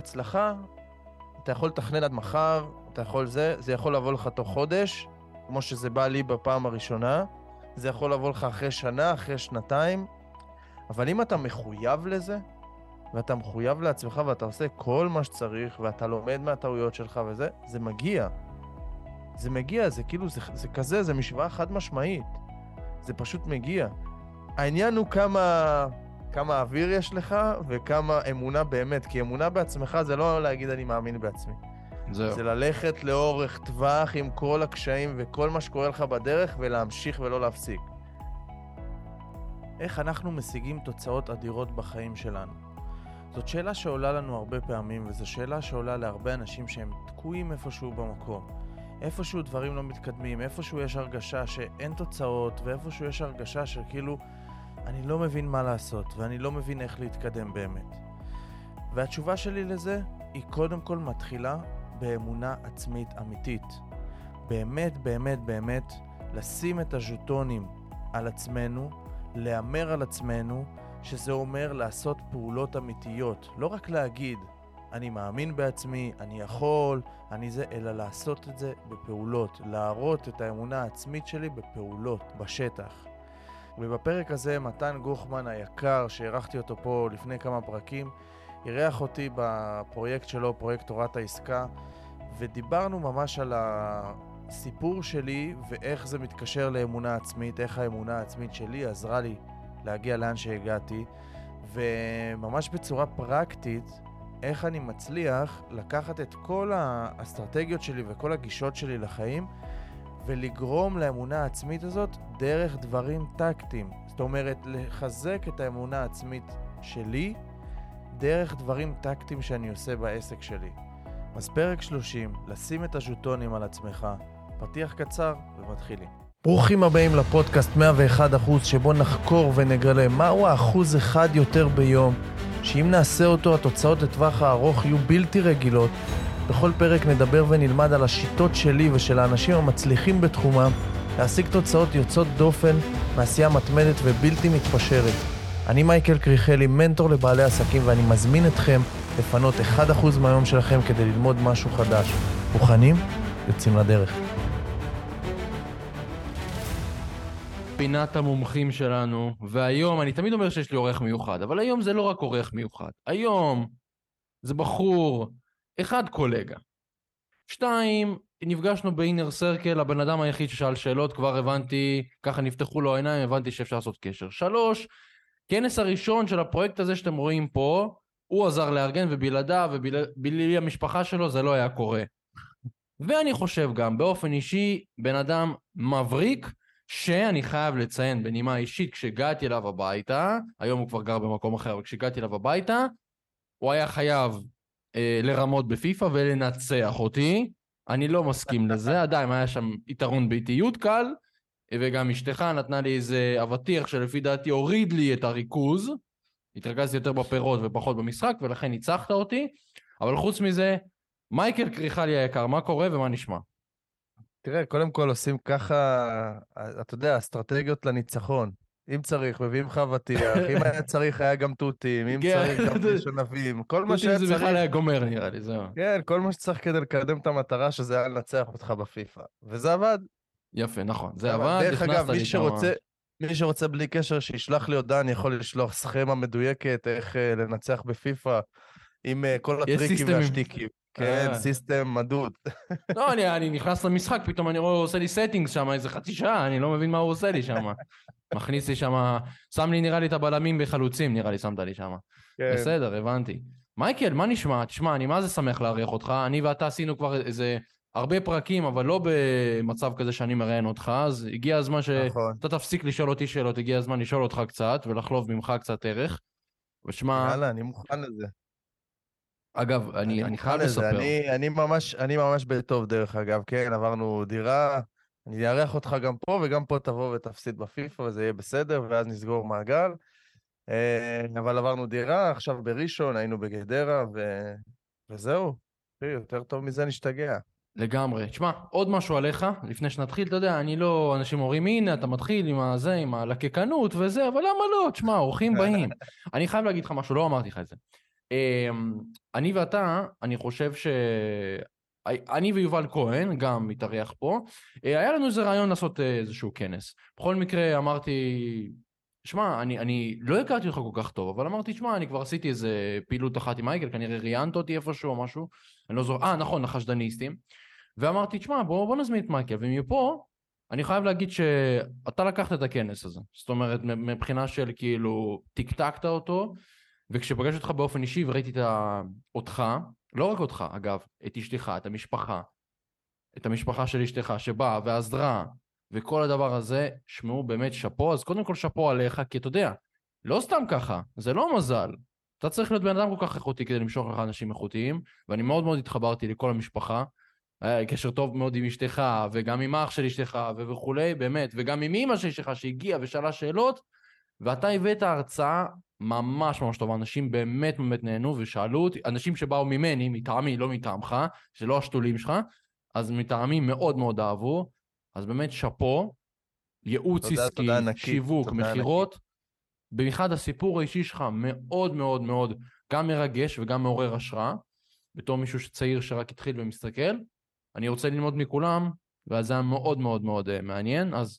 הצלחה, אתה יכול לתכנן עד מחר, אתה יכול זה יכול לבוא לך תוך חודש, כמו שזה בא לי בפעם הראשונה, זה יכול לבוא לך אחרי שנה, אחרי שנתיים, אבל אם אתה מחויב לזה, ואתה מחויב לעצמך, ואתה עושה כל מה שצריך, ואתה לומד מהטעויות שלך וזה, זה מגיע. זה מגיע, זה כאילו, זה כזה, זה משוואה חד משמעית. זה פשוט מגיע. העניין הוא כמה אוויר יש לך, וכמה אמונה באמת, כי אמונה בעצמך זה לא להגיד אני מאמין בעצמי. זה ללכת לאורך טווח עם כל הקשיים וכל מה שקורה לך בדרך, ולהמשיך ולא להפסיק. איך אנחנו משיגים תוצאות אדירות בחיים שלנו? זאת שאלה שעולה לנו הרבה פעמים, וזו שאלה שעולה להרבה אנשים שהם תקועים איפשהו במקום. איפשהו דברים לא מתקדמים, איפשהו יש הרגשה שאין תוצאות, ואיפשהו יש הרגשה שכאילו אני לא מבין מה לעשות, ואני לא מבין איך להתקדם באמת. והתשובה שלי לזה היא קודם כל מתחילה באמונה עצמית אמיתית. באמת, באמת, באמת, לשים את הז'וטונים על עצמנו, לאמר על עצמנו, שזה אומר לעשות פעולות אמיתיות. לא רק להגיד, אני מאמין בעצמי, אני יכול, אני זה, אלא לעשות את זה בפעולות. להראות את האמונה העצמית שלי בפעולות, בשטח. ובפרק הזה מתן גוחמן היקר, שערכתי אותו פה לפני כמה פרקים, אירח אותי בפרויקט שלו, פרויקט תורת העסקה, ודיברנו ממש על הסיפור שלי ואיך זה מתקשר לאמונה עצמית, איך האמונה העצמית שלי עזרה לי להגיע לאן שהגעתי, וממש בצורה פרקטית, איך אני מצליח לקחת את כל האסטרטגיות שלי וכל הגישות שלי לחיים, ולגרום לאמונה העצמית הזאת דרך דברים טקטיים. זאת אומרת, לחזק את האמונה העצמית שלי דרך דברים טקטיים שאני עושה בעסק שלי. אז פרק 30, לשים את הז'וטונים על עצמך, פתיח קצר ומתחילים. ברוכים הבאים לפודקאסט 101%, שבו נחקור ונגלה מהו האחוז אחד יותר ביום, שאם נעשה אותו התוצאות לטווח הארוך יהיו בלתי רגילות. בכל פרק נדבר ונלמד על השיטות שלי ושל האנשים המצליחים בתחומם, להשיג תוצאות יוצאות דופן, מעשייה מתמדת ובלתי מתפשרת. אני מייקל קריכלי, מנטור לבעלי עסקים, ואני מזמין אתכם לפנות 1% מהיום שלכם כדי ללמוד משהו חדש. מוכנים? יוצאים לדרך. פינת המומחים שלנו, והיום, אני תמיד אומר שיש לי עורך מיוחד, אבל היום זה לא רק עורך מיוחד. היום זה בחור, אחד קולגה. שתיים, נפגשנו באינר סרקל, הבן אדם היחיד ששאל שאלות, כבר הבנתי, ככה נפתחו לו העיניים, הבנתי שאפשר לעשות קשר. 3, כנס הראשון של הפרויקט הזה שאתם רואים פה, הוא עזר לארגן ובלעדיו, ובלי המשפחה שלו זה לא היה קורה. ואני חושב גם, באופן אישי, בן אדם מבריק, שאני חייב לציין בנימה אישית, כשגעתי אליו הביתה, היום הוא כבר גר במקום אחר, אבל כשגעתי אליו הביתה, הוא היה חייב לרמות בפיפה ולנצח אותי, אני לא מסכים לזה, עדיין היה שם יתרון ביתיות קל, וגם אשתך נתנה לי איזה אבטיח שלפי דעתי הוריד לי את הריכוז, התרכזתי יותר בפירות ופחות במשחק, ולכן ניצחת אותי, אבל חוץ מזה, מייקל קריכלי היקר, מה קורה ומה נשמע? תראה, קודם כל עושים ככה, אתה יודע, אסטרטגיות לניצחון. אם צריך, מביאים לך אבטיח, אם היה צריך היה גם תותים, אם צריך גם ראשונבים, כל מה שהיה צריך... תותים זה בכלל היה גומר נראה לי, זהו. כן, כל מה שצריך כדי לקדם את המטרה שזה היה לנצח אותך בפיפה. וזה עבד. יפה, נכון, זה עבד. דרך אגב, מי שרוצה בלי קשר שישלח לי הודעה, אני יכול לשלוח סכמה מדויקת איך לנצח בפיפה עם כל הטריקים והשתיקים. כן, סיסטם מדוד. לא, אני נכנס למשחק, פתאום אני רואה, הוא עושה לי סטינגס שם, איזה חצי שעה, אני לא מבין מה הוא עושה לי שם. מכניס לי שם, שם לי נראה לי את הבלמים בחלוצים, נראה לי שמת לי שם. בסדר, הבנתי. מייקל, מה נשמע? תשמע, אני מה זה שמח להריח אותך, אני ואתה עשינו כבר איזה הרבה פרקים, אבל לא במצב כזה שאני מראיין אותך, אז הגיע הזמן שאתה תפסיק לשאול אותי שאלות, הגיע הזמן לשאול אותך קצת, ולחלוב ממך קצת ערך. ושמע... יאללה, אני מוכן לזה. אגב, אני חייב לספר. אני ממש בטוב דרך אגב, כן, עברנו דירה, אני אארח אותך גם פה, וגם פה תבוא ותפסיד בפיפה, וזה יהיה בסדר, ואז נסגור מעגל. אבל עברנו דירה, עכשיו בראשון, היינו בגדרה, וזהו. יותר טוב מזה נשתגע. לגמרי. תשמע, עוד משהו עליך, לפני שנתחיל, אתה יודע, אני לא, אנשים אומרים, הנה, אתה מתחיל עם זה, עם הלקקנות וזה, אבל למה לא? תשמע, אורחים באים. אני חייב להגיד לך משהו, לא אמרתי לך את זה. אני ואתה, אני חושב ש... אני ויובל כהן גם מתארח פה, היה לנו איזה רעיון לעשות איזשהו כנס. בכל מקרה אמרתי, שמע, אני לא הכרתי לך כל כך טוב, אבל אמרתי, שמע, אני כבר עשיתי איזה פעילות אחת עם מייקל, כנראה ריאנת אותי איפשהו או משהו, אני לא זוכר, נכון, לחשדניסטים, ואמרתי, שמע, בוא נזמין את מייקל, ומפה אני חייב להגיד שאתה לקחת את הכנס הזה, זאת אומרת, מבחינה של כאילו, תקתקת אותו, וכשפגשתי אותך באופן אישי וראיתי אותך, לא רק אותך, אגב, את אשתך, את המשפחה של אשתך שבאה ועזרה, וכל הדבר הזה, שמעו באמת שפו, אז קודם כל שפו עליך, כי אתה יודע, לא סתם ככה, זה לא מזל, אתה צריך להיות בן אדם כל כך איכותי כדי למשוך לך אנשים איכותיים, ואני מאוד מאוד התחברתי לכל המשפחה, היה קשר טוב מאוד עם אשתך, וגם עם אח של אשתך וכולי, באמת, וגם עם אמא של אשתך שהגיעה ושאלה שאלות, ואתה הבאת הרצאה, ממש ממש טוב, אנשים באמת באמת נהנו ושאלו אותי, אנשים שבאו ממני, מטעמי, לא מטעמך, שלא השתולים שלך, אז מטעמי מאוד מאוד אהבו, אז באמת שפו, ייעוץ עסקי, שיווק, מחירות, במיוחד הסיפור האישי שלך מאוד מאוד מאוד, גם מרגש וגם מעורר השראה, בתור מישהו שצעיר שרק התחיל ומסתכל, אני רוצה ללמוד מכולם, ועל זה היה מאוד מאוד מאוד מעניין, אז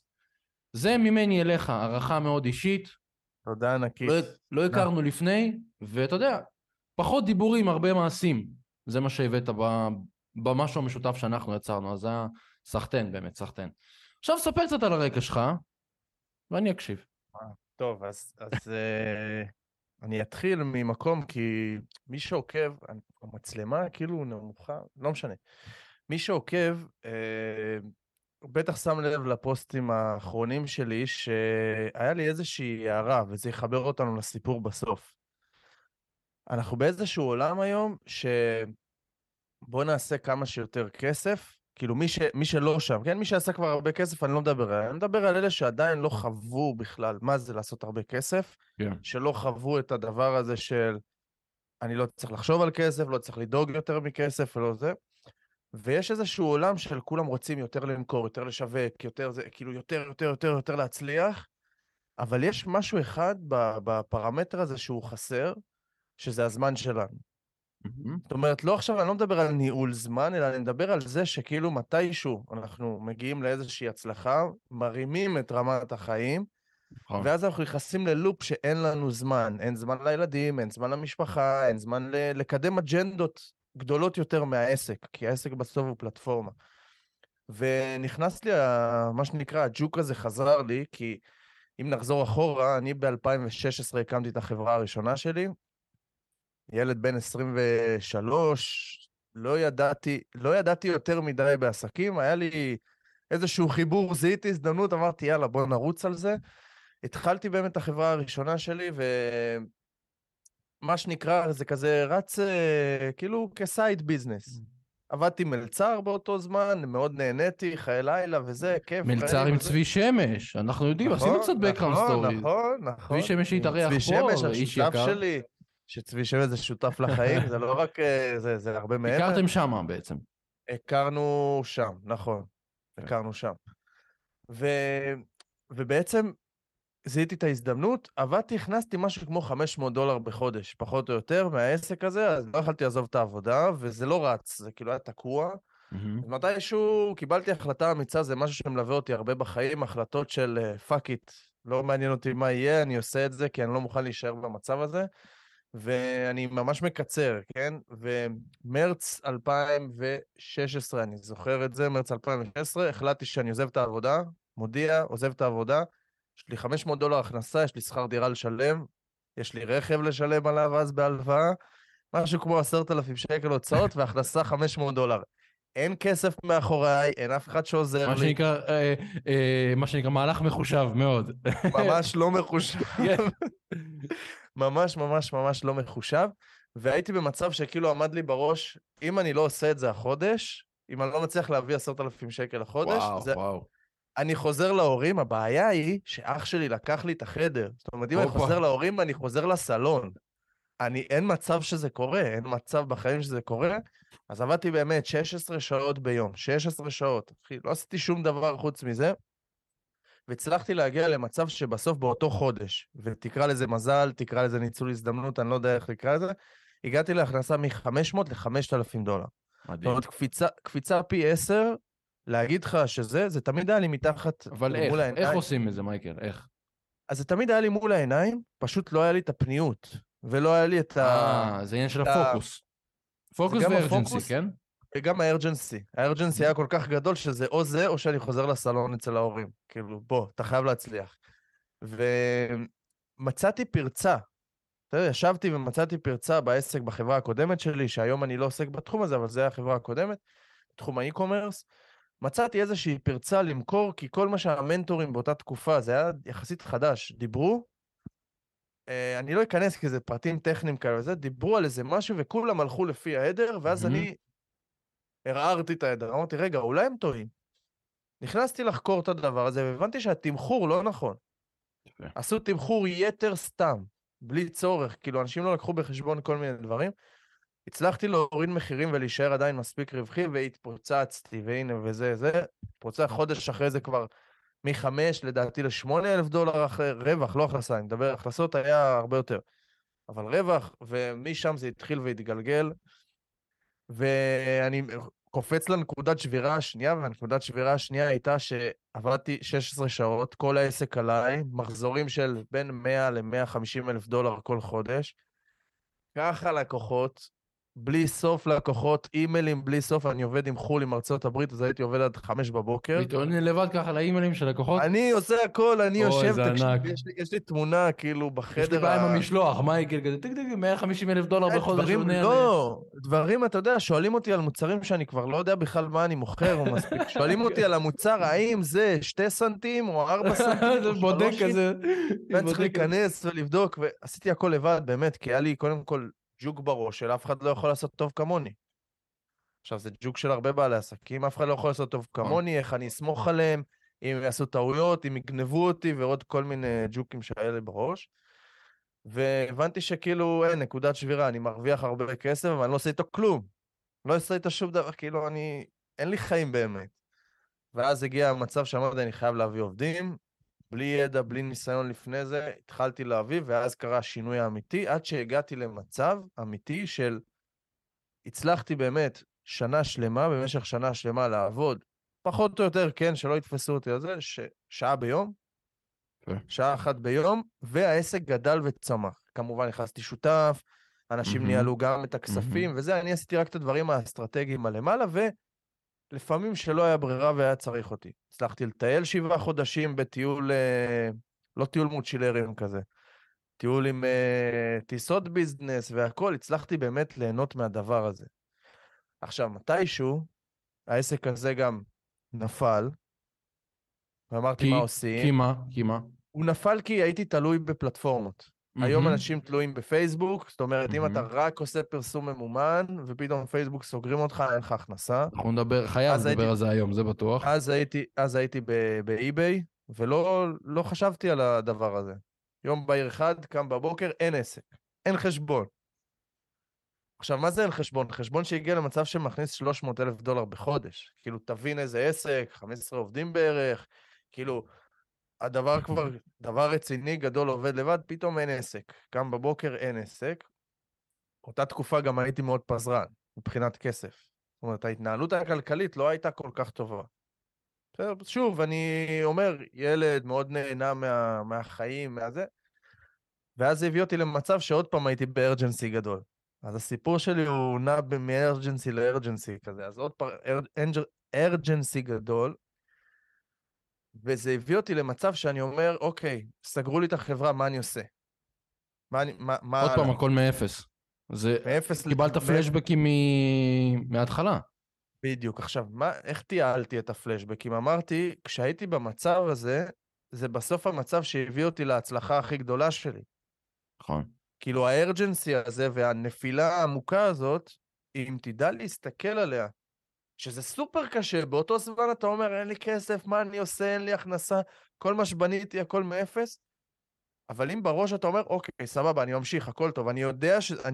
זה ממני אליך, הערכה מאוד אישית, תודה ענקית. לא הכרנו לפני, ואתה יודע, פחות דיבורים, הרבה מעשים. זה מה שהבאת במשהו המשותף שאנחנו יצרנו, אז זה סחטן, באמת, סחטן. עכשיו ספר קצת על הרקע שלך, ואני אקשיב. טוב, אז אני אתחיל ממקום, כי מי שעוקב, המצלמה כאילו נמוכה, לא משנה. מי שעוקב, בטח שם לב לפוסטים האחרונים שלי, שהיה לי איזושהי הערה, וזה יחבר אותנו לסיפור בסוף. אנחנו באיזשהו עולם היום, שבוא נעשה כמה שיותר כסף, כאילו מי שלא שם, כן? מי שעשה כבר הרבה כסף, אני לא מדבר עליהם, אני מדבר על אלה שעדיין לא חוו בכלל, מה זה לעשות הרבה כסף, שלא חוו את הדבר הזה של, אני לא צריך לחשוב על כסף, לא צריך לדאוג יותר מכסף, ולא זה. ויש איזשהו עולם של כולם רוצים יותר למכור, יותר לשווק, יותר זה, כאילו יותר להצליח, אבל יש משהו אחד בפרמטר הזה שהוא חסר, שזה הזמן שלנו. זאת אומרת, לא עכשיו, אני לא מדבר על ניהול זמן, אלא אני מדבר על זה שכאילו מתישהו אנחנו מגיעים לאיזושהי הצלחה, מרימים את רמת החיים, ואז אנחנו נכנסים ללופ שאין לנו זמן, אין זמן לילדים, אין זמן למשפחה, אין זמן לקדם אג'נדות, גדולות יותר מהעסק, כי העסק בסוף הוא פלטפורמה. ונכנס לי, מה שנקרא, הג'וק הזה חזר לי, כי אם נחזור אחורה, אני ב-2016 הקמתי את החברה הראשונה שלי, ילד בן 23, לא ידעתי יותר מדי בעסקים, היה לי איזשהו חיבור, זיהיתי הזדמנות, אמרתי, יאללה, בוא נרוץ על זה. התחלתי באמת את החברה הראשונה שלי, מה שנקרא, זה כזה רץ כאילו כסייד ביזנס. עבדתי מלצר באותו זמן, מאוד נהניתי, חיי לילה וזה, כיף. מלצר עם צבי שמש, אנחנו יודעים, עשינו קצת בקראונד סטורי. נכון. צבי שמש התארח פה, איש יקר. שצבי שמש זה שותף לחיים, זה לא רק, זה הרבה מעבר. הכרתם שם בעצם. הכרנו שם, נכון. הכרנו שם. ובעצם, זיהיתי את ההזדמנות, עבדתי, הכנסתי משהו כמו $500 בחודש, פחות או יותר, מהעסק הזה, אז לא יכלתי לעזוב את העבודה, וזה לא רץ, זה כאילו היה תקוע. מתישהו קיבלתי החלטה אמיצה, זה משהו שמלווה אותי הרבה בחיים, החלטות של fuck it, לא מעניין אותי מה יהיה, אני עושה את זה, כי אני לא מוכן להישאר במצב הזה, ואני ממש מקצר, כן? ומרץ 2016, אני זוכר את זה, מרץ 2016, החלטתי שאני עוזב את העבודה, מודיע, עוזב את העבודה, יש לי $500 הכנסה, יש לי שכר דירה לשלם, יש לי רכב לשלם עליו אז בהלוואה, משהו כמו 10,000 שקל הוצאות, והכנסה $500. אין כסף מאחוריי, אין אף אחד שעוזר לי. מה שנקרא, מהלך מחושב מאוד. ממש לא מחושב. ממש ממש ממש לא מחושב, והייתי במצב שכאילו עמד לי בראש, אם אני לא עושה את זה החודש, אם אני לא מצליח להביא 10,000 שקל החודש, וואו. אני חוזר להורים, הבעיה היא שאח שלי לקח לי את החדר. זאת אומרת, אם אני חוזר להורים, אני חוזר לסלון. אין מצב שזה קורה, אין מצב בחיים שזה קורה. אז עבדתי באמת 16 שעות ביום, 16 שעות. לא עשיתי שום דבר חוץ מזה. והצלחתי להגיע למצב שבסוף באותו חודש, ותקרא לזה מזל, תקרא לזה ניצול הזדמנות, אני לא יודע איך לקרא לזה, הגעתי להכנסה מ-500 ל-5,000 דולר. זאת אומרת, קפיצה פי 10, להגיד לך שזה, זה תמיד היה לי מתחת מול העיניים. אבל איך עושים את זה, מייקל? איך? אז זה תמיד היה לי מול העיניים, פשוט לא היה לי את הפניות, ולא היה לי את ה... זה עניין של הפוקוס. פוקוס וארג'נסי, כן? וגם הארג'נסי. הארג'נסי היה כל כך גדול שזה או זה, או שאני חוזר לסלון אצל ההורים. כאילו, בוא, אתה חייב להצליח. ומצאתי פרצה. ישבתי ומצאתי פרצה בעסק בחברה הקודמת שלי, שהיום אני לא עוסק בתחום הזה, אבל זה היה החברה הקודמת, תחום האי-קומרס. מצאתי איזושהי פרצה למכור, כי כל מה שהמנטורים באותה תקופה, זה היה יחסית חדש, דיברו, אני לא אכנס כי זה פרטים טכניים כאלה וזה, דיברו על איזה משהו וכולם הלכו לפי העדר, ואז אני הרערתי את העדר, אמרתי, רגע, אולי הם טועים. נכנסתי לחקור את הדבר הזה, והבנתי שהתמחור לא נכון. עשו תמחור יתר סתם, בלי צורך, כאילו אנשים לא לקחו בחשבון כל מיני דברים, הצלחתי להוריד מחירים ולהישאר עדיין מספיק רווחי, והתפרצצתי, והנה וזה, זה, התפרצה חודש אחרי זה כבר מ-5 לדעתי ל-$8,000 אחרי רווח, לא הכנסה, אני מדבר, הכנסות היה הרבה יותר, אבל רווח, ומשם זה התחיל והתגלגל, ואני קופץ לנקודת שבירה השנייה, והנקודת שבירה השנייה הייתה שעבדתי 16 שעות, כל העסק עליי, מחזורים של בין 100 ל-$150,000 כל חודש, ככה לקוחות, בלי סוף לקוחות, אימיילים בלי סוף, אני עובד עם חול עם ארצות הברית, אז הייתי עובד עד 5:00 בבוקר. אני לבד ככה לאימיילים של לקוחות? אני עושה הכל, אני יושב, יש לי תמונה כאילו בחדר... יש לי בעיה עם המשלוח, מייקל, כזה, תקדיבי, $150,000 בחודש. לא, דברים, אתה יודע, שואלים אותי על מוצרים שאני כבר לא יודע בכלל מה אני מוכר או מספיק. שואלים אותי על המוצר, האם זה 2 סנטים או 4 סנטים? זה בודק כזה. אני צריך להיכנס ולבדוק, ועשיתי הכל לבד, באמת, כי היה לי קודם כל ג'וק בראש של אף אחד לא יכול לעשות טוב כמוני. עכשיו זה ג'וק של הרבה בעלי עסקים, אף אחד לא יכול לעשות טוב כמוני, איך אני אסמוך עליהם, אם יעשו טעויות, אם יגנבו אותי, ועוד כל מיני ג'וקים שהיה לי בראש. והבנתי שכאילו, אין, נקודת שבירה, אני מרוויח הרבה כסף, אבל אני לא עושה איתו כלום. לא עושה איתו שום דבר, כאילו אני, אין לי חיים באמת. ואז הגיע המצב שאמרתי, אני חייב להביא עובדים, בלי ידע, בלי ניסיון לפני זה, התחלתי להביא, ואז קרה שינוי האמיתי, עד שהגעתי למצב אמיתי של, הצלחתי באמת שנה שלמה, במשך שנה שלמה לעבוד, פחות או יותר, כן, שלא יתפסו אותי על זה, שעה ביום, שעה אחת ביום, והעסק גדל וצמח. כמובן, נכנסתי שותף, אנשים ניהלו גם את הכספים, וזה, אני עשיתי רק את הדברים האסטרטגיים הלמעלה, לפעמים שלא היה ברירה והיה צריך אותי. הצלחתי לטייל 7 חודשים בטיול, לא טיול מוצ'ילרים כזה, טיול עם טיסות ביזנס והכל, הצלחתי באמת ליהנות מהדבר הזה. עכשיו, מתישהו, העסק הזה גם נפל, ואמרתי מה עושים. כי מה? הוא נפל כי הייתי תלוי בפלטפורמות. היום אנשים תלויים בפייסבוק, זאת אומרת, אם אתה רק עושה פרסום ממומן, ופתאום פייסבוק סוגרים אותך, אין לך הכנסה. אנחנו נדבר, חייב לדבר על זה היום, זה בטוח. אז הייתי באי-ביי, ולא חשבתי על הדבר הזה. יום בהיר אחד, קם בבוקר, אין עסק, אין חשבון. עכשיו, מה זה אין חשבון? חשבון שהגיע למצב שמכניס $300,000 בחודש. כאילו, תבין איזה עסק, 15 עובדים בערך, כאילו... הדבר כבר, דבר רציני, גדול, עובד לבד, פתאום אין עסק. גם בבוקר אין עסק. אותה תקופה גם הייתי מאוד פזרן, מבחינת כסף. זאת אומרת, ההתנהלות הכלכלית לא הייתה כל כך טובה. שוב, אני אומר, ילד מאוד נהנה מהחיים, מהזה. ואז זה הביא אותי למצב שעוד פעם הייתי בארג'נסי גדול. אז הסיפור שלי הוא נע מארג'נסי לארג'נסי כזה. אז עוד פעם, ארג'נסי גדול. וזה הביא אותי למצב שאני אומר, אוקיי, סגרו לי את החברה, מה אני עושה? עוד פעם, הכל מאפס. קיבלת פלשבקים מההתחלה. בדיוק. עכשיו, איך תיעלתי את הפלשבקים? אמרתי, כשהייתי במצב הזה, זה בסוף המצב שהביא אותי להצלחה הכי גדולה שלי. נכון. כאילו, הארג'נסי הזה והנפילה העמוקה הזאת, אם תדע להסתכל עליה, שזה סופר קשה, באותו זמן אתה אומר, אין לי כסף, מה אני עושה, אין לי הכנסה, כל מה שבניתי, הכל מאפס, אבל אם בראש אתה אומר, אוקיי, סבבה, אני ממשיך, הכל טוב, אני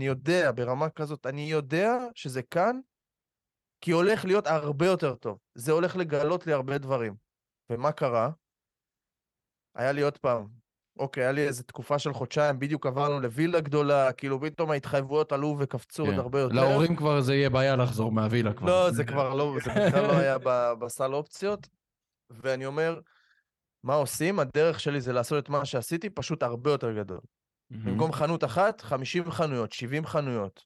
יודע, ברמה כזאת, אני יודע שזה כאן, כי הולך להיות הרבה יותר טוב, זה הולך לגלות לי הרבה דברים, ומה קרה? היה לי עוד פעם, אוקיי, היה לי איזו תקופה של חודשיים, בדיוק עברנו לווילה גדולה, כאילו פתאום ההתחייבויות עלו וקפצו עוד הרבה יותר. להורים כבר זה יהיה בעיה לחזור מהווילה כבר. לא, זה כבר לא, זה בכלל לא היה בסל אופציות, ואני אומר, מה עושים? הדרך שלי זה לעשות את מה שעשיתי, פשוט הרבה יותר גדול. במקום חנות אחת, 50 חנויות, 70 חנויות.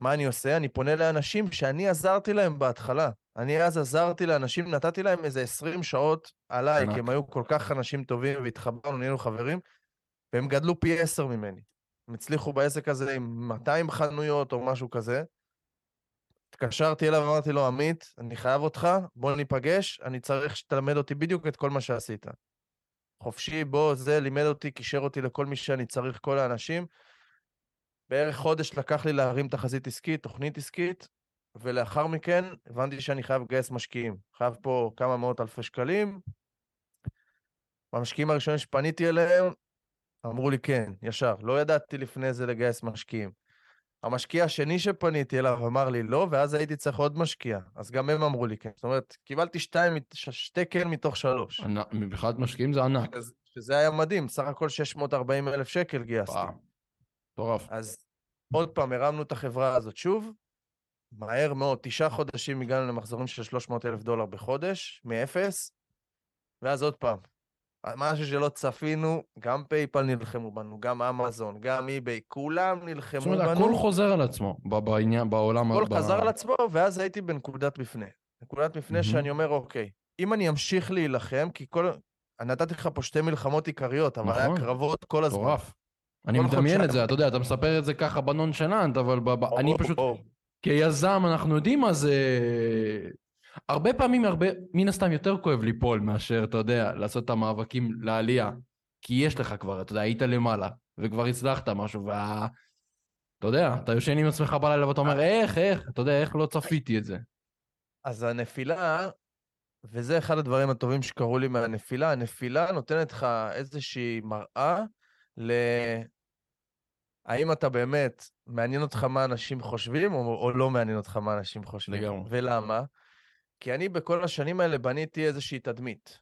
מה אני עושה? אני פונה לאנשים שאני עזרתי להם בהתחלה. אני אז עזרתי לאנשים, נתתי להם איזה 20 שעות עליי, כי הם היו כל כך אנשים טובים, והתחברנו, נהיינו חברים, והם גדלו פי 10 ממני. הם הצליחו בעסק הזה עם 200 חנויות או משהו כזה. התקשרתי אליו, אמרתי לו, עמית, אני חייב אותך, בוא ניפגש, אני צריך שתלמד אותי בדיוק את כל מה שעשית. חופשי, בוא, זה לימד אותי, קישר אותי לכל מי שאני צריך, כל האנשים. בערך חודש לקח לי להרים תחזית עסקית, תוכנית עסקית, ולאחר מכן הבנתי שאני חייב גייס משקיעים. חייב פה כמה מאות אלפי שקלים. והמשקיעים הראשונים שפניתי אליהם, אמרו לי כן, ישר. לא ידעתי לפני זה לגייס משקיעים. המשקיע השני שפניתי אליו אמר לי לא, ואז הייתי צריך עוד משקיע. אז גם הם אמרו לי כן. זאת אומרת, קיבלתי 2 כן מתוך 3. מבחינת משקיעים זה ענק. שזה היה מדהים, סך הכל 640 אלף שקל גייסתי. טורף. אז עוד פעם הרמנו את החברה הזאת שוב, מהר מאוד, 9 חודשים הגענו למחזורים של 300 אלף דולר בחודש, מאפס, ואז עוד פעם, משהו שלא צפינו, גם פייפל נלחמו בנו, גם אמזון, גם איביי, כולם נלחמו בנו. זאת אומרת, הכל חוזר על עצמו, בעניין, בעולם. הכל חזר על עצמו, ואז הייתי בנקודת מפנה. נקודת מפנה שאני אומר, אוקיי, אם אני אמשיך להילחם, כי כל... נתתי לך פה 2 מלחמות עיקריות, אבל היה קרבות כל הזמן. טורף. אני מדמיין את זה, אתה יודע, אתה מספר את זה ככה בנון שלנט, אבל אני פשוט, כיזם אנחנו יודעים, אז הרבה פעמים, מן הסתם יותר כואב ליפול מאשר, אתה יודע, לעשות את המאבקים לעלייה, כי יש לך כבר, אתה יודע, היית למעלה, וכבר הצלחת משהו, אתה יודע, אתה יושן עם עצמך בלילה, ואתה אומר, איך, אתה יודע, איך לא צפיתי את זה. אז הנפילה, וזה אחד הדברים הטובים שקרו לי מהנפילה, הנפילה נותנת לך איזושהי מראה, האם אתה באמת מעניין אותך מה אנשים חושבים או לא מעניין אותך מה אנשים חושבים? לגמרי. ולמה? כי אני בכל השנים האלה בניתי איזושהי תדמית.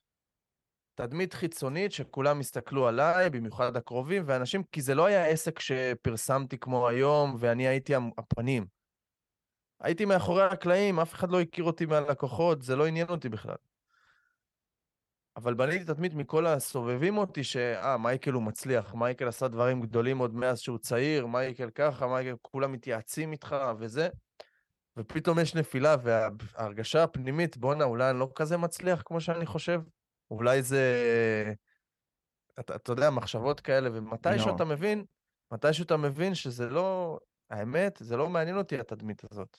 תדמית חיצונית שכולם הסתכלו עליי, במיוחד הקרובים ואנשים, כי זה לא היה עסק שפרסמתי כמו היום ואני הייתי הפנים. הייתי מאחורי הקלעים, אף אחד לא הכיר אותי מהלקוחות, זה לא עניין אותי בכלל. אבל בניתי תתמיד מכל הסובבים אותי מייקל הוא מצליח, מייקל עשה דברים גדולים עוד מאז שהוא צעיר, מייקל ככה, מייקל כולם מתייעצים איתך וזה, ופתאום יש נפילה וההרגשה הפנימית, בונה, אולי אני לא כזה מצליח כמו שאני חושב, אולי זה, אתה יודע, מחשבות כאלה, ומתי שאתה מבין, שזה לא, האמת, זה לא מעניין אותי התדמית הזאת.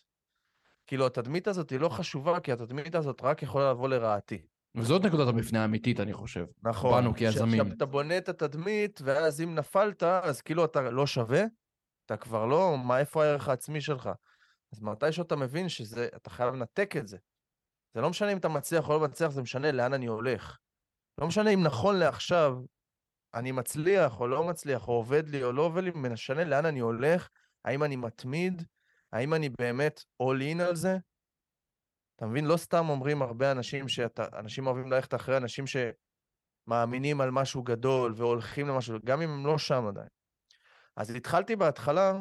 כאילו התדמית הזאת היא לא חשובה, כי התדמית הזאת רק יכולה לבוא לרעתי. וזאת נקודת המפנה האמיתית, אני חושב. נכון. באנו כיזמים. עכשיו אתה בונה את התדמית, ואז אם נפלת, אז כאילו אתה לא שווה, אתה כבר לא, מה איפה הערך העצמי שלך? אז מתי שאתה מבין שזה, אתה חייב לנתק את זה. זה לא משנה אם אתה מצליח או לא מצליח, זה משנה לאן אני הולך. לא משנה אם נכון לעכשיו, אני מצליח או לא מצליח, או עובד לי או לא עובד לי, משנה לאן אני הולך, האם אני מתמיד, האם אני באמת all in על זה, אתה מבין? לא סתם אומרים הרבה אנשים שאנשים אוהבים ללכת אחרי אנשים שמאמינים על משהו גדול והולכים למשהו, גם אם הם לא שם עדיין. אז התחלתי בהתחלה,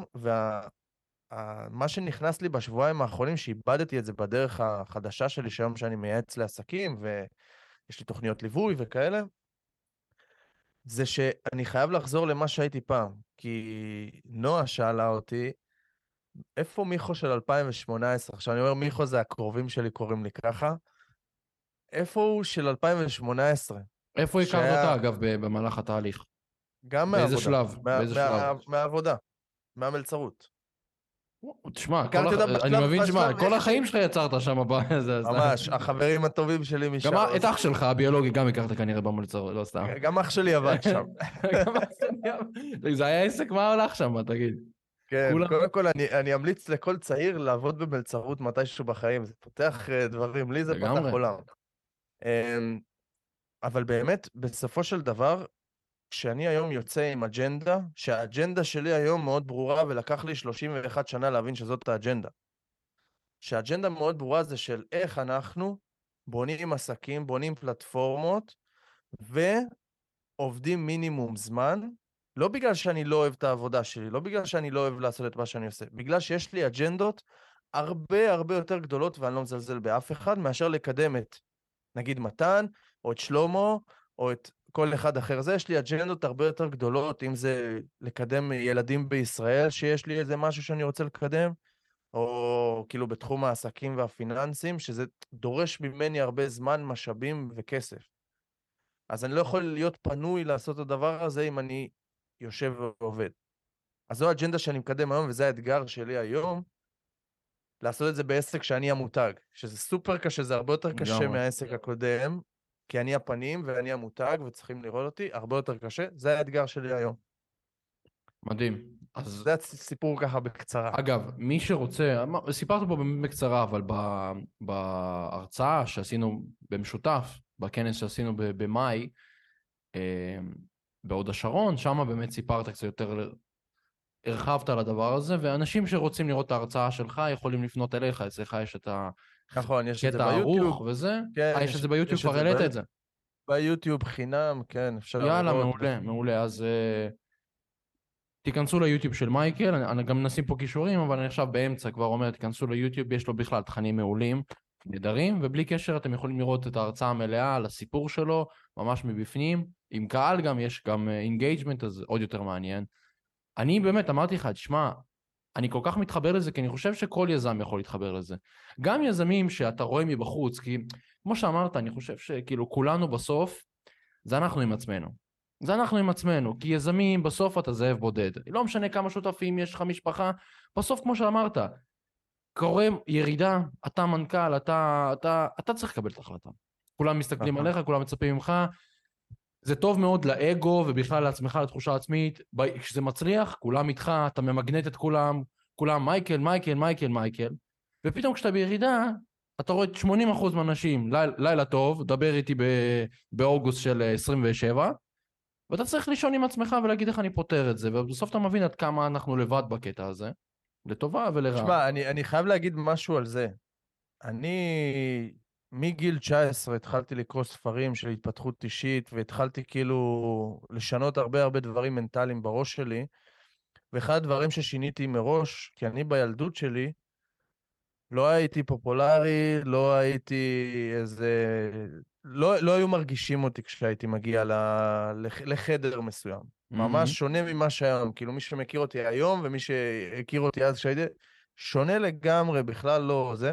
מה שנכנס לי בשבועיים האחרונים, שאיבדתי את זה בדרך החדשה שלי, שהיום שאני מייעץ לעסקים, ויש לי תוכניות ליווי וכאלה, זה שאני חייב לחזור למה שהייתי פעם, כי נועה שאלה אותי, איפה מיכו של 2018, כשאני אומר מיכו זה הקרובים שלי קוראים לי ככה, איפה הוא של 2018? איפה הכרת אותה אגב במהלך התהליך? גם מהעבודה. באיזה שלב? מהעבודה, מהמלצרות. תשמע, אני מבין שמה, כל החיים שלך יצרת שם הבאה. ממש, החברים הטובים שלי משם. גם את אח שלך, הביולוגי, גם הכרת כנראה במלצרות, לא סתם. גם אח שלי עבד שם. זה היה עסק, מה הולך שם, תגיד? כן, קודם כל אני אמליץ לכל צעיר לעבוד במלצרות מתישהו בחיים, זה פותח דברים, לי זה פותח עולם. אבל באמת, בסופו של דבר, כשאני היום יוצא עם אג'נדה, שהאג'נדה שלי היום מאוד ברורה, ולקח לי 31 שנה להבין שזאת האג'נדה. שהאג'נדה מאוד ברורה זה של איך אנחנו בונים עסקים, בונים פלטפורמות, עובדים מינימום זמן, לא בגלל שאני לא אוהב את העבודה שלי, לא בגלל שאני לא אוהב לעשות את מה שאני עושה, בגלל שיש לי אג'נדות הרבה הרבה יותר גדולות, ואני לא מזלזל באף אחד, מאשר לקדם את, נגיד מתן, או את שלמה, או את כל אחד אחר. זה יש לי אג'נדות הרבה יותר גדולות, אם זה לקדם ילדים בישראל, שיש לי איזה משהו שאני רוצה לקדם, או כאילו בתחום העסקים והפיננסים, שזה דורש ממני הרבה זמן, משאבים וכסף. אז אני לא יכול להיות פנוי לעשות את הדבר הזה אם אני יושב ועובד. אז זו האג'נדה שאני מקדם היום, וזה האתגר שלי היום, לעשות את זה בעסק שאני המותג, שזה סופר קשה, זה הרבה יותר קשה מהעסק הקודם, כי אני הפנים ואני המותג, וצריכים לראות אותי, הרבה יותר קשה, זה האתגר שלי היום. מדהים. אז זה סיפור ככה בקצרה. אגב, מי שרוצה, סיפרנו פה באמת בקצרה, אבל בהרצאה שעשינו במשותף, בכנס שעשינו במאי, בעוד השרון, שם באמת סיפרת קצת יותר, הרחבת על הדבר הזה, ואנשים שרוצים לראות את ההרצאה שלך, יכולים לפנות אליך, אצלך יש את הקטע ערוך וזה, יש את זה ביוטיוב, כבר העלית את זה. ביוטיוב חינם, כן, אפשר לראות. יאללה, מעולה, מעולה, אז תיכנסו ליוטיוב של מייקל, אני גם נשים פה קישורים, אבל אני עכשיו באמצע כבר אומר, תיכנסו ליוטיוב, יש לו בכלל תכנים מעולים, נדרים, ובלי קשר אתם יכולים לראות את ההרצאה המלאה על הסיפור שלו, ממש מבפנים, עם קהל גם, יש גם אינגייג'מנט, אז עוד יותר מעניין. אני באמת אמרתי לך, תשמע, אני כל כך מתחבר לזה, כי אני חושב שכל יזם יכול להתחבר לזה. גם יזמים שאתה רואה מבחוץ, כי כמו שאמרת, אני חושב שכאילו כולנו בסוף, זה אנחנו עם עצמנו. זה אנחנו עם עצמנו, כי יזמים בסוף אתה זאב בודד. לא משנה כמה שותפים יש לך משפחה, בסוף כמו שאמרת, קורה ירידה, אתה מנכ"ל, אתה צריך לקבל את ההחלטה. כולם מסתכלים עליך, כולם מצפים ממך, זה טוב מאוד לאגו ובכלל לעצמך, לתחושה עצמית, כשזה מצליח, כולם איתך, אתה ממגנט את כולם, כולם מייקל, מייקל, מייקל, מייקל, ופתאום כשאתה בירידה, אתה רואה את 80% מהאנשים, לילה טוב, דבר איתי באוגוסט של 27, ואתה צריך לישון עם עצמך ולהגיד איך אני פותר את זה, ובסוף אתה מבין עד כמה אנחנו לבד בקטע הזה, לטובה ולרעה. תשמע, אני חייב להגיד משהו על זה. אני מגיל 19 התחלתי לקרוא ספרים של התפתחות אישית, והתחלתי כאילו לשנות הרבה הרבה דברים מנטליים בראש שלי, ואחד הדברים ששיניתי מראש, כי אני בילדות שלי, לא הייתי פופולרי, לא הייתי איזה... לא היו מרגישים אותי כשהייתי מגיע לחדר מסוים. ממש שונה ממה שהיום, כאילו מי שמכיר אותי היום, ומי שהכיר אותי אז כשהייתי, שונה לגמרי, בכלל לא זה.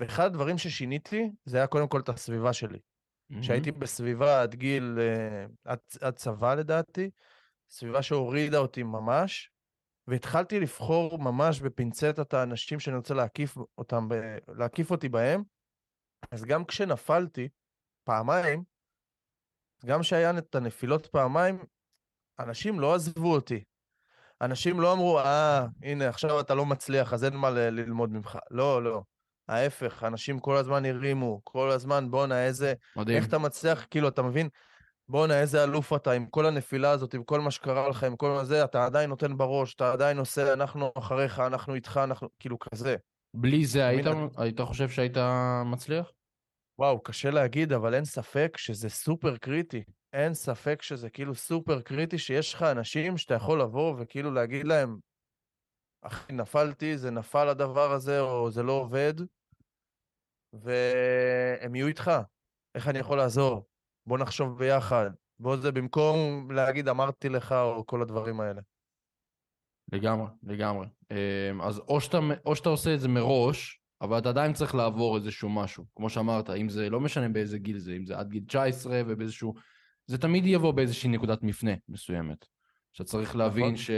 ואחד הדברים ששיניתי, זה היה קודם כל את הסביבה שלי. שהייתי בסביבה עד גיל, עד צבא לדעתי, סביבה שהורידה אותי ממש, והתחלתי לבחור ממש בפינצט את האנשים שאני רוצה להקיף אותי בהם, אז גם כשנפלתי, פעמיים, גם שהיה את הנפילות פעמיים, אנשים לא עזבו אותי. אנשים לא אמרו, הנה, עכשיו אתה לא מצליח, אז אין מה ללמוד ממך. לא, לא. ההפך, אנשים כל הזמן הרימו, כל הזמן, בונה, איזה... מדהים. איך אתה מצליח, כאילו, אתה מבין? בונה, איזה אלוף אתה, עם כל הנפילה הזאת, עם כל מה שקרה לך, עם כל מה זה, אתה עדיין נותן בראש, אתה עדיין עושה, אנחנו אחריך, אנחנו איתך, אנחנו... כאילו, כזה. בלי זה, היית חושב שהיית מצליח? וואו, קשה להגיד, אבל אין ספק שזה סופר קריטי. אין ספק שזה כאילו סופר קריטי, שיש לך אנשים שאתה יכול לבוא וכאילו להגיד להם, אחי, נפלתי, זה נפל הדבר הזה, או זה לא עובד, והם יהיו איתך. איך אני יכול לעזור? בוא נחשוב ביחד. בוא זה במקום להגיד, אמרתי לך, או כל הדברים האלה. לגמרי, לגמרי. אז או שאתה עושה את זה מראש, אבל אתה עדיין צריך לעבור איזשהו משהו, כמו שאמרת, אם זה לא משנה באיזה גיל זה, אם זה עד גיל 19 ובאיזשהו, זה תמיד יבוא באיזושהי נקודת מפנה מסוימת, שאתה צריך להבין ש...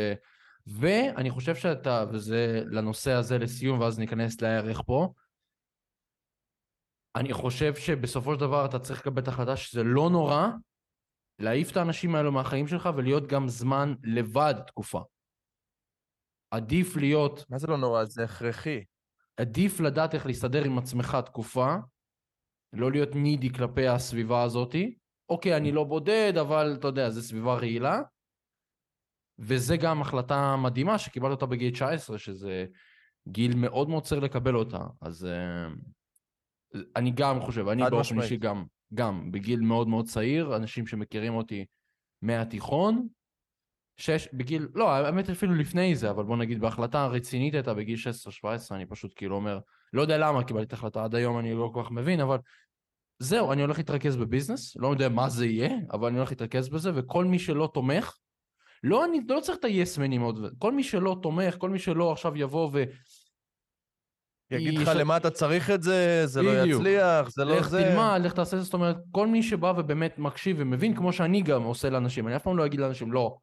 ואני חושב שאתה, וזה לנושא הזה לסיום, ואז ניכנס לערך פה, אני חושב שבסופו של דבר אתה צריך לקבל את ההחלטה שזה לא נורא, להעיף את האנשים האלו מהחיים שלך, ולהיות גם זמן לבד תקופה. עדיף להיות... מה זה לא נורא? זה הכרחי. עדיף לדעת איך להסתדר עם עצמך תקופה, לא להיות נידי כלפי הסביבה הזאת, אוקיי, אני לא בודד, אבל אתה יודע, זה סביבה רעילה, וזה גם החלטה מדהימה שקיבלת אותה בגיל 19, שזה גיל מאוד מאוד צריך לקבל אותה, אז אני גם חושב, אני באופן אישי גם בגיל מאוד מאוד צעיר, אנשים שמכירים אותי מהתיכון, בגיל, לא, האמת אפילו לפני זה, אבל בוא נגיד, בהחלטה הרצינית הייתה בגיל 16-17, אני פשוט כאילו אומר, לא יודע למה קיבלתי את ההחלטה, עד היום אני לא כל כך מבין, אבל זהו, אני הולך להתרכז בביזנס, לא יודע מה זה יהיה, אבל אני הולך להתרכז בזה, וכל מי שלא תומך, לא, אני לא צריך את היסמנים עוד, כל מי שלא תומך, כל מי שלא עכשיו יבוא ו... יגיד לך למה אתה צריך את זה, זה לא יצליח, זה לא זה. לך תלמד, לך תעשה את זה, זאת אומרת, כל מי שבא ובאמת מקשיב ומבין, כמו שאני גם עושה לאנשים, אני אף פעם לא אגיד לאנשים, לא,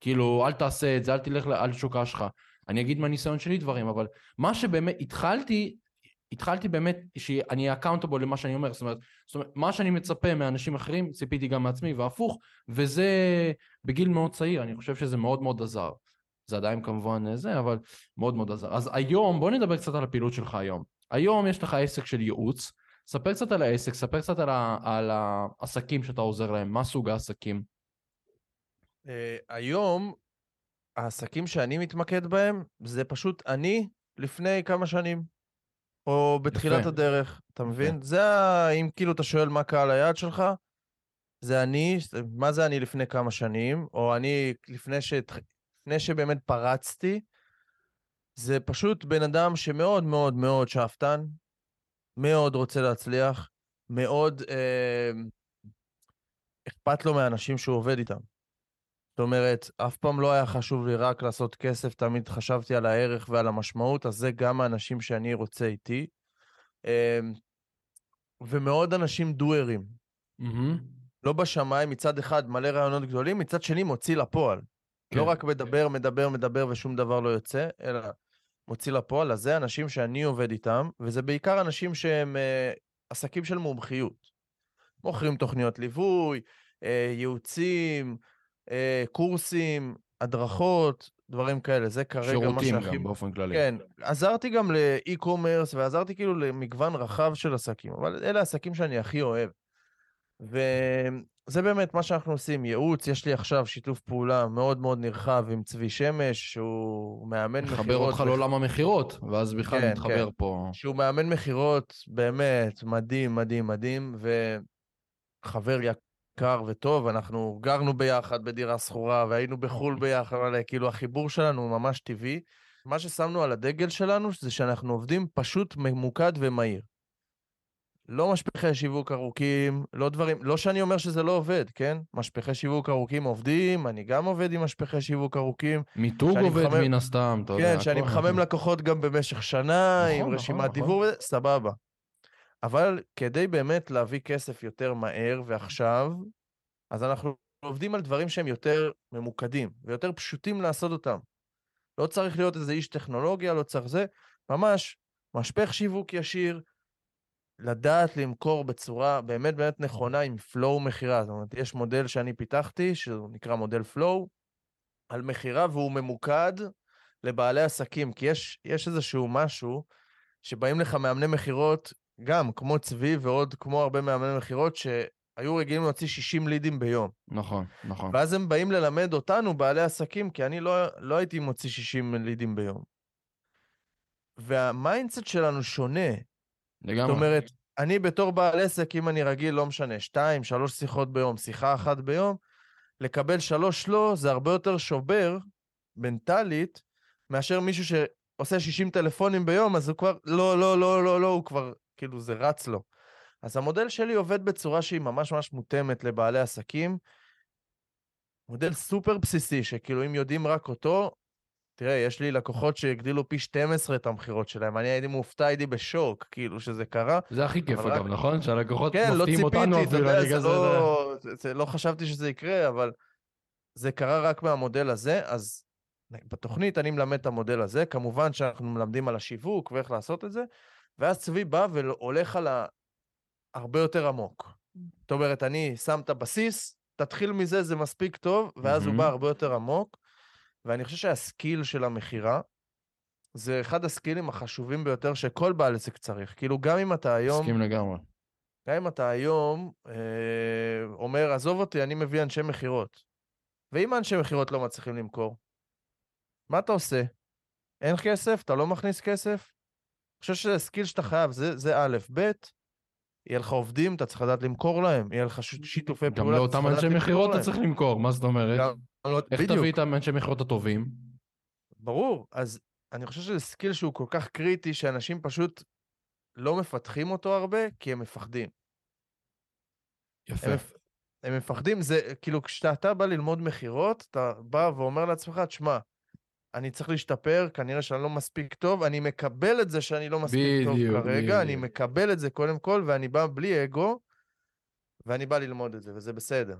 כאילו, אל תעשה את זה, אל תלך, אל שוקע שלך. אני אגיד מהניסיון שלי דברים, אבל מה שבאמת התחלתי באמת שאני accountable למה שאני אומר, זאת אומרת, מה שאני מצפה מאנשים אחרים, ציפיתי גם מעצמי והפוך, וזה בגיל מאוד צעיר, אני חושב שזה מאוד מאוד עזר. זה עדיין כמובן זה, אבל מאוד מאוד עזר. אז היום, בוא נדבר קצת על הפעילות שלך היום. היום יש לך עסק של ייעוץ, ספר קצת על העסק, ספר קצת על העסקים שאתה עוזר להם, מה סוג העסקים? היום, העסקים שאני מתמקד בהם, זה פשוט אני לפני כמה שנים, או בתחילת הדרך, אתה מבין? זה, אם כאילו אתה שואל מה קהל היעד שלך, זה אני, מה זה אני לפני כמה שנים, או אני לפני שבאמת פרצתי, זה פשוט בן אדם שמאוד מאוד מאוד שאפתן, מאוד רוצה להצליח, מאוד אכפת לו מהאנשים שהוא עובד איתם. זאת אומרת, אף פעם לא היה חשוב לי רק לעשות כסף, תמיד חשבתי על הערך ועל המשמעות, אז זה גם האנשים שאני רוצה איתי, ומאוד אנשים דוארים. לא בשמיים, מצד אחד מלא רעיונות גדולים, מצד שני מוציא לפועל. לא רק מדבר ושום דבר לא יוצא, אלא מוציא לפועל, אז זה אנשים שאני עובד איתם, וזה בעיקר אנשים שהם עסקים של מומחיות. מוכרים תוכניות ליווי, ייעוצים, קורסים, הדרכות, דברים כאלה, זה כרגע מה שהכי... שירותים גם באופן כללי. כן, עזרתי גם לאי-קומרס, ועזרתי כאילו למגוון רחב של עסקים, אבל אלה העסקים שאני הכי אוהב. וזה באמת מה שאנחנו עושים, ייעוץ, יש לי עכשיו שיתוף פעולה מאוד מאוד נרחב עם צבי שמש, שהוא מאמן מחירות. מחבר אותך לעולם המחירות, ואז בכלל כן, מתחבר כן. פה. שהוא מאמן מחירות, באמת, מדהים, מדהים, מדהים, וחבר קר וטוב, אנחנו גרנו ביחד בדירה סחורה, והיינו בחול ביחד, כאילו החיבור שלנו הוא ממש טבעי. מה ששמנו על הדגל שלנו, זה שאנחנו עובדים פשוט ממוקד ומהיר. לא משפחי שיווק ארוכים, לא דברים, לא שאני אומר שזה לא עובד, כן? משפחי שיווק ארוכים עובדים, אני גם עובד עם משפחי שיווק ארוכים. מיתוג עובד מן הסתם, אתה יודע. כן, שאני מחמם לקוחות גם במשך שנה, עם רשימת דיבור, סבבה. אבל כדי באמת להביא כסף יותר מהר ועכשיו, אז אנחנו עובדים על דברים שהם יותר ממוקדים, ויותר פשוטים לעשות אותם. לא צריך להיות איזה איש טכנולוגיה, לא צריך זה. ממש, משפך שיווק ישיר, לדעת למכור בצורה באמת באמת נכונה עם פלואו מחירה. זאת אומרת, יש מודל שאני פיתחתי, שהוא נקרא מודל פלואו, על מחירה, והוא ממוקד לבעלי עסקים, כי יש איזשהו משהו שבאים לך מאמני מחירות, גם כמו צבי ועוד כמו הרבה מאמני מחירות שהיו רגילים להוציא 60 לידים ביום. נכון, נכון. ואז הם באים ללמד אותנו בעלי עסקים, כי אני לא הייתי מוציא 60 לידים ביום. והמיינדסט שלנו שונה. לגמרי. זאת אומרת, אני בתור בעל עסק, אם אני רגיל, לא משנה, 2-3 שיחות ביום, שיחה אחת ביום, לקבל 3 לא, זה הרבה יותר שובר, מנטלית, מאשר מישהו שעושה 60 טלפונים ביום, אז הוא כבר, לא, לא, לא, לא, לא, הוא כבר... כאילו זה רץ לו. אז המודל שלי עובד בצורה שהיא ממש ממש מותאמת לבעלי עסקים, מודל סופר בסיסי, שכאילו אם יודעים רק אותו, תראה, יש לי לקוחות שהגדילו פי 12 את המחירות שלהם, אני הייתי מופתע, הייתי בשוק, כאילו שזה קרה. זה הכי כיף אגב, נכון? שהלקוחות מופתעים אותנו אפילו. לא חשבתי שזה יקרה, אבל זה קרה רק מהמודל הזה, אז בתוכנית אני מלמד את המודל הזה, כמובן שאנחנו מלמדים על השיווק ואיך לעשות את זה, ואז צבי בא והולך על הרבה יותר עמוק. זאת אומרת, אני שם את הבסיס, תתחיל מזה, זה מספיק טוב, ואז הוא בא הרבה יותר עמוק, ואני חושב שהסקיל של המחירה, זה אחד הסקילים החשובים ביותר שכל בעל עסק צריך. כאילו, גם אם אתה היום... סכים לגמרי. גם אם אתה היום אומר, עזוב אותי, אני מביא אנשי מחירות. ואם האנשי מחירות לא מצליחים למכור, מה אתה עושה? אין כסף? אתה לא מכניס כסף? אני חושב שזה סקיל שאתה חייב, זה א', ב', יהיה לך עובדים, אתה צריך לדעת למכור להם, יהיה לך שיתופי פעולה. גם לאותם אנשי מחירות אתה צריך למכור, מה זאת אומרת? איך תביא את אנשי מחירות הטובים? ברור, אז אני חושב שזה סקיל שהוא כל כך קריטי, שאנשים פשוט לא מפתחים אותו הרבה, כי הם מפחדים. יפה. הם מפחדים, זה כאילו כשאתה בא ללמוד מחירות, אתה בא ואומר לעצמך, תשמע, אני צריך להשתפר, כנראה שאני לא מספיק טוב, אני מקבל את זה שאני לא מספיק טוב כרגע, אני מקבל את זה קודם כל, ואני בא בלי אגו, ואני בא ללמוד את זה, וזה בסדר.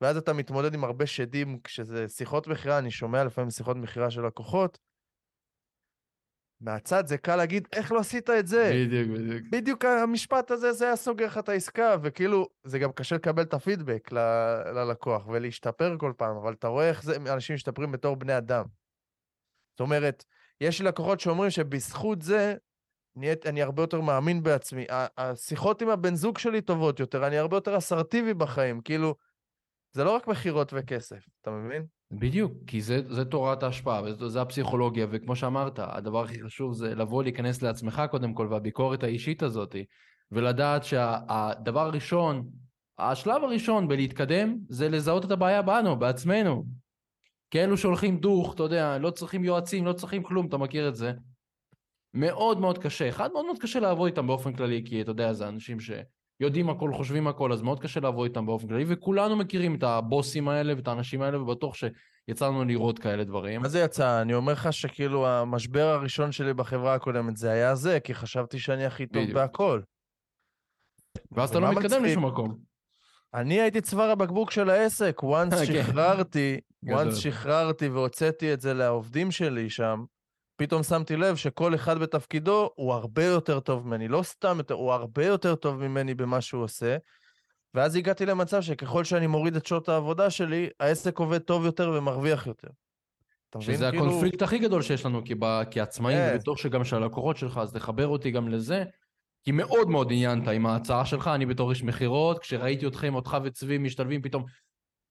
ואז אתה מתמודד עם הרבה שדים, כשזה שיחות מחירה, אני שומע לפעמים שיחות מחירה של לקוחות, מהצד זה קל להגיד, איך לא עשית את זה? בדיוק. בדיוק המשפט הזה, זה היה סוגר לך את העסקה, וכאילו, זה גם קשה לקבל את הפידבק ללקוח, ולהשתפר כל פעם, אבל אתה רואה איך אנשים משתפרים בתור בני אדם. זאת אומרת, יש לקוחות שאומרים שבזכות זה, אני הרבה יותר מאמין בעצמי, השיחות עם הבן זוג שלי טובות יותר, אני הרבה יותר אסרטיבי בחיים, כאילו, זה לא רק מחירות וכסף, אתה מבין? בדיוק, כי זה תורת ההשפעה, וזה הפסיכולוגיה, וכמו שאמרת, הדבר הכי חשוב זה לבוא להיכנס לעצמך קודם כל, והביקורת האישית הזאת, ולדעת שהדבר הראשון, השלב הראשון בלהתקדם, זה לזהות את הבעיה בנו, בעצמנו. כאלו שהולכים דוח, אתה יודע, לא צריכים יועצים, לא צריכים כלום, אתה מכיר את זה? מאוד מאוד קשה, מאוד קשה לעבוד איתם באופן כללי, כי אתה יודע, זה אנשים שיודעים הכל, חושבים הכל, אז מאוד קשה לעבוד איתם באופן כללי, וכולנו מכירים את הבוסים האלה ואת האנשים האלה, ובטוח שיצאנו לראות כאלה דברים. מה זה יצא? אני אומר לך שכאילו המשבר הראשון שלי בחברה הקודמת זה היה זה, כי חשבתי שאני הכי טוב בהכל. ואז אתה לא מתקדם לשום מקום. אני הייתי צוואר הבקבוק של העסק, once שחררתי והוצאתי את זה לעובדים שלי שם, פתאום שמתי לב שכל אחד בתפקידו הוא הרבה יותר טוב ממני, לא סתם, הוא הרבה יותר טוב ממני במה שהוא עושה, ואז הגעתי למצב שככל שאני מוריד את שעות העבודה שלי, העסק עובד טוב יותר ומרוויח יותר. שזה הקונפליקט הכי גדול שיש לנו כעצמאים, ובטוח שגם של הלקוחות שלך, אז תחבר אותי גם לזה, כי מאוד מאוד עניינת עם ההצעה שלך, אני בתור איש מחירות, כשראיתי אותך וצבי משתלבים, פתאום,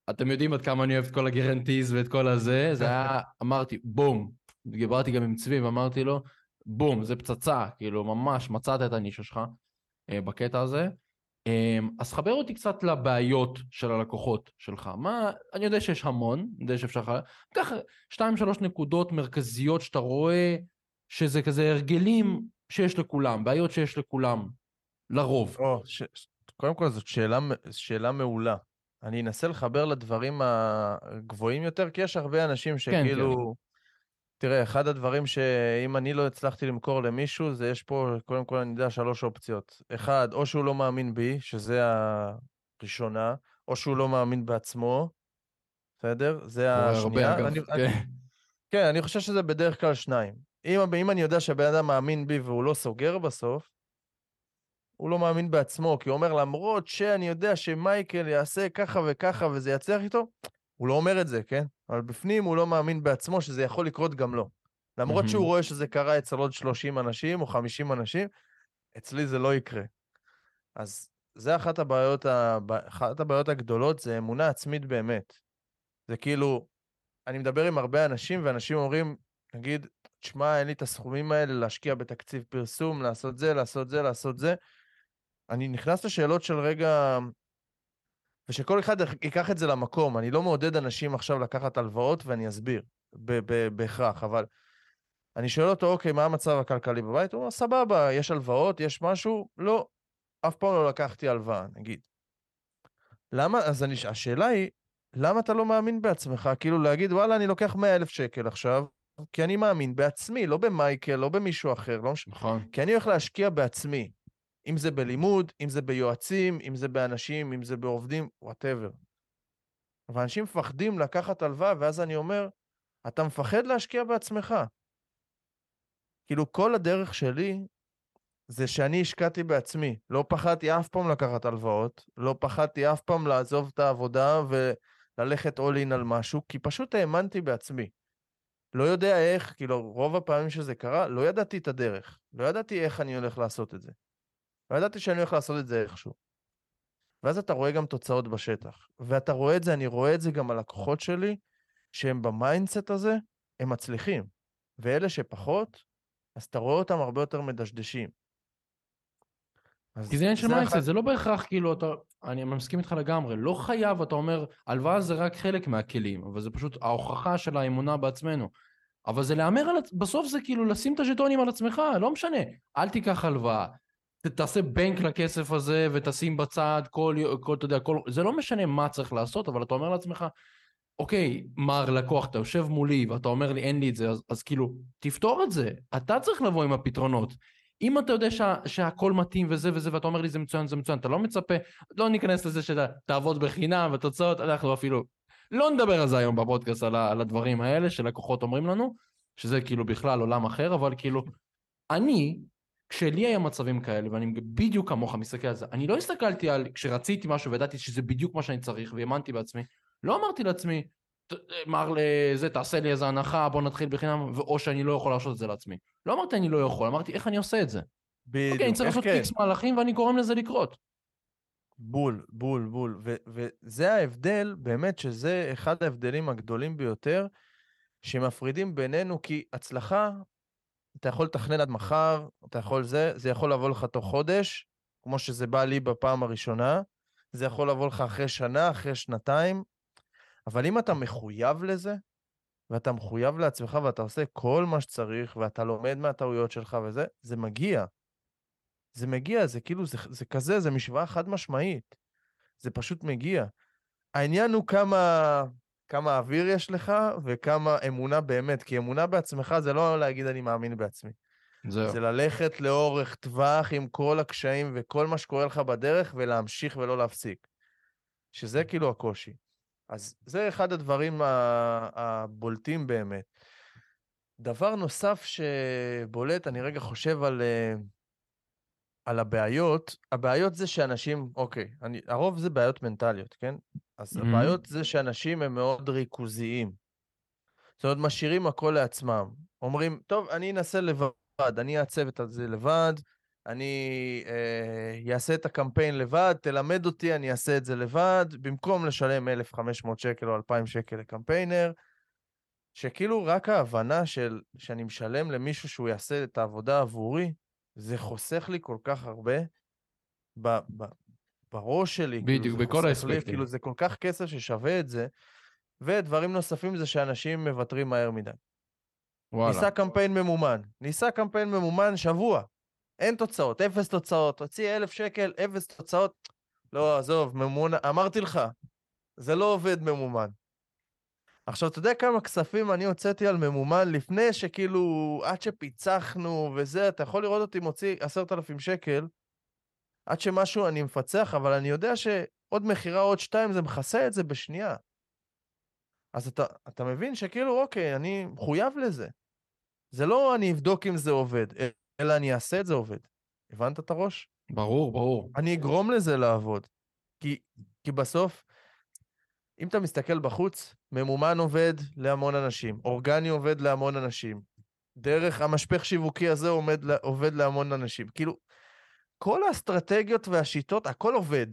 אתם יודעים עד כמה אני אוהב את כל הגרנטיז ואת כל הזה, זה היה, אמרתי, בום, דיברתי גם עם צבי ואמרתי לו, בום, זה פצצה, כאילו ממש מצאת את הנישה שלך בקטע הזה, אז חבר אותי קצת לבעיות של הלקוחות שלך, מה, אני יודע שיש המון, אני יודע שאפשר, ככה, 2-3 נקודות מרכזיות שאתה רואה, שזה כזה הרגלים, שיש לכולם, בעיות שיש לכולם, לרוב. קודם כל, זאת שאלה מעולה. אני אנסה לחבר לדברים הגבוהים יותר, כי יש הרבה אנשים שכאילו, תראה, אחד הדברים שאם אני לא הצלחתי למכור למישהו, זה יש פה, קודם כל, אני יודע, 3 אופציות. אחד, או שהוא לא מאמין בי, שזה הראשונה, או שהוא לא מאמין בעצמו, בסדר? זה השנייה. כן, אני חושב שזה בדרך כלל 2. אם אני יודע שהבן אדם מאמין בי והוא לא סוגר בסוף, הוא לא מאמין בעצמו, כי הוא אומר, למרות שאני יודע שמייקל יעשה ככה וככה וזה יצליח איתו, הוא לא אומר את זה, כן? אבל בפנים הוא לא מאמין בעצמו שזה יכול לקרות גם לו. למרות שהוא רואה שזה קרה אצל עוד 30 אנשים או 50 אנשים, אצלי זה לא יקרה. אז זה אחת הבעיות הגדולות, זה אמונה עצמית באמת. זה כאילו, אני מדבר עם הרבה אנשים, ואנשים אומרים, נגיד, תשמע, אין לי את הסכומים האלה להשקיע בתקציב פרסום, לעשות זה. אני נכנס לשאלות של רגע, ושכל אחד ייקח את זה למקום. אני לא מעודד אנשים עכשיו לקחת הלוואות, ואני אסביר בהכרח, אבל אני שואל אותו, אוקיי, מה המצב הכלכלי בבית? הוא אומר, סבבה, יש הלוואות, יש משהו? לא, אף פעם לא לקחתי הלוואה, נגיד. למה? אז השאלה היא, למה אתה לא מאמין בעצמך? כאילו להגיד, וואלה, אני לוקח 100,000 שקל עכשיו, כי אני מאמין בעצמי, לא במייקל, לא במישהו אחר, לא משנה. כי אני הולך להשקיע בעצמי, אם זה בלימוד, אם זה ביועצים, אם זה באנשים, אם זה בעובדים, whatever. ואנשים מפחדים לקחת הלוואה, ואז אני אומר, אתה מפחד להשקיע בעצמך. כאילו כל הדרך שלי, זה שאני השקעתי בעצמי, לא פחדתי אף פעם לקחת הלוואות, לא פחדתי אף פעם לעזוב את העבודה, וללכת all in על משהו, כי פשוט האמנתי בעצמי. לא יודע איך, כאילו רוב הפעמים שזה קרה, לא ידעתי את הדרך, לא ידעתי איך אני הולך לעשות את זה, לא ידעתי שאני הולך לעשות את זה איכשהו, ואז אתה רואה גם תוצאות בשטח, ואתה רואה את זה, אני רואה את זה גם על לקוחות שלי, שהם במיינדסט הזה, הם מצליחים, ואלה שפחות, אז אתה רואה אותם הרבה יותר מדשדשים, כי זה עניין של מיינסט, זה לא בהכרח כאילו, אני מסכים איתך לגמרי, לא חייב, אתה אומר, הלוואה זה רק חלק מהכלים, אבל זה פשוט ההוכחה של האמונה בעצמנו, אבל זה לאמר, בסוף זה כאילו לשים את הז'טונים על עצמך, לא משנה, אל תיקח הלוואה, תעשה בנק לכסף הזה ותשים בצד, אתה יודע, זה לא משנה מה צריך לעשות, אבל אתה אומר לעצמך, אוקיי, מר לקוח, אתה יושב מולי ואתה אומר לי אין לי את זה, אז כאילו, תפתור את זה, אתה צריך לבוא עם הפתרונות, אם אתה יודע שהכל מתאים וזה וזה, ואתה אומר לי זה מצוין, זה מצוין, אתה לא מצפה, לא ניכנס לזה שאתה תעבוד בחינם ותוצאות, אנחנו אפילו לא נדבר על זה היום בפודקאסט, על הדברים האלה שלקוחות אומרים לנו, שזה כאילו בכלל עולם אחר, אבל כאילו, אני, כשלי היה מצבים כאלה, ואני בדיוק כמוך מסתכל על זה, אני לא הסתכלתי על, כשרציתי משהו וידעתי שזה בדיוק מה שאני צריך, והאמנתי בעצמי, לא אמרתי לעצמי, אמר לזה, תעשה לי איזה הנחה, בוא נתחיל בחינם, או שאני לא יכול לעשות את זה לעצמי. לא אמרתי אני לא יכול, אמרתי איך אני עושה את זה. אוקיי, אני צריך לעשות איקס מהלכים ואני גורם לזה לקרות. בול, בול, בול. וזה ההבדל, באמת שזה אחד ההבדלים הגדולים ביותר, שמפרידים בינינו, כי הצלחה, אתה יכול לתכנן עד מחר, אתה יכול זה יכול לבוא לך תוך חודש, כמו שזה בא לי בפעם הראשונה, זה יכול לבוא לך אחרי שנה, אחרי שנתיים, אבל אם אתה מחויב לזה, ואתה מחויב לעצמך, ואתה עושה כל מה שצריך, ואתה לומד מהטעויות שלך וזה, זה מגיע. זה מגיע, זה כאילו, זה כזה, זה משוואה חד משמעית. זה פשוט מגיע. העניין הוא כמה אוויר יש לך, וכמה אמונה באמת, כי אמונה בעצמך זה לא להגיד אני מאמין בעצמי. זה ללכת לאורך טווח עם כל הקשיים, וכל מה שקורה לך בדרך, ולהמשיך ולא להפסיק. שזה כאילו הקושי. אז זה אחד הדברים הבולטים באמת. דבר נוסף שבולט, אני רגע חושב על הבעיות. הבעיות זה שאנשים, אוקיי, הרוב זה בעיות מנטליות, כן? אז הבעיות זה שאנשים הם מאוד ריכוזיים. זאת אומרת, משאירים הכל לעצמם. אומרים, טוב, אני אנסה לבד, אני אעצב את זה לבד, אני אעשה את הקמפיין לבד, תלמד אותי, אני אעשה את זה לבד, במקום לשלם 1,500 שקל או 2,000 שקל לקמפיינר, שכאילו רק ההבנה שאני משלם למישהו שהוא יעשה את העבודה עבורי, זה חוסך לי כל כך הרבה בראש שלי. בדיוק, בכל האספקטים. כאילו זה כל כך כסף ששווה את זה, ודברים נוספים זה שאנשים מוותרים מהר מדי. ניסה קמפיין ממומן שבוע. אין תוצאות, אפס תוצאות, הוציא 1,000 שקל, אפס תוצאות, לא, עזוב, ממומן, אמרתי לך, זה לא עובד ממומן. עכשיו, אתה יודע כמה כספים אני הוצאתי על ממומן, לפני שכאילו, עד שפיצחנו וזה, אתה יכול לראות אותי מוציא 10,000 שקל, עד שמשהו אני מפצח, אבל אני יודע שעוד מחירה, עוד 2, זה מכסה את זה בשנייה. אז אתה מבין שכאילו, אוקיי, אני מחויב לזה. זה לא אני אבדוק אם זה עובד, אלא אני אעשה את זה עובד. הבנת את הראש? ברור, ברור. אני אגרום לזה לעבוד. כי בסוף, אם אתה מסתכל בחוץ, ממומן עובד להמון אנשים, אורגני עובד להמון אנשים, דרך המשפך שיווקי הזה עובד להמון אנשים. כאילו, כל האסטרטגיות והשיטות, הכל עובד.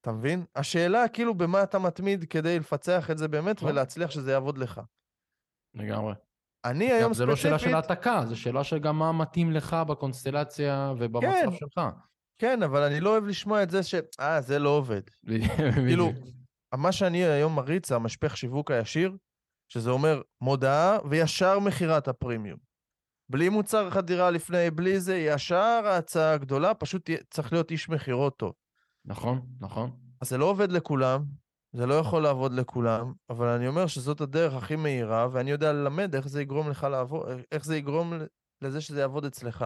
אתה מבין? השאלה כאילו במה אתה מתמיד כדי לפצח את זה באמת ולהצליח שזה יעבוד לך. לגמרי. אני היום ספציפית... זה לא שאלה של העתקה, זה שאלה שגם מה מתאים לך בקונסטלציה ובמצב שלך. כן, אבל אני לא אוהב לשמוע את זה ש... זה לא עובד. כאילו, מה שאני היום מריץ, המשפך שיווק הישיר, שזה אומר מודעה וישר מחירת הפרימיום. בלי מוצר חדירה לפני, בלי זה, ישר ההצעה הגדולה, פשוט צריך להיות איש מחירות טוב. נכון, נכון. אז זה לא עובד לכולם, זה לא יכול לעבוד לכולם, אבל אני אומר שזאת הדרך הכי מהירה, ואני יודע ללמד איך זה יגרום לך לעבוד, איך זה יגרום לזה שזה יעבוד אצלך.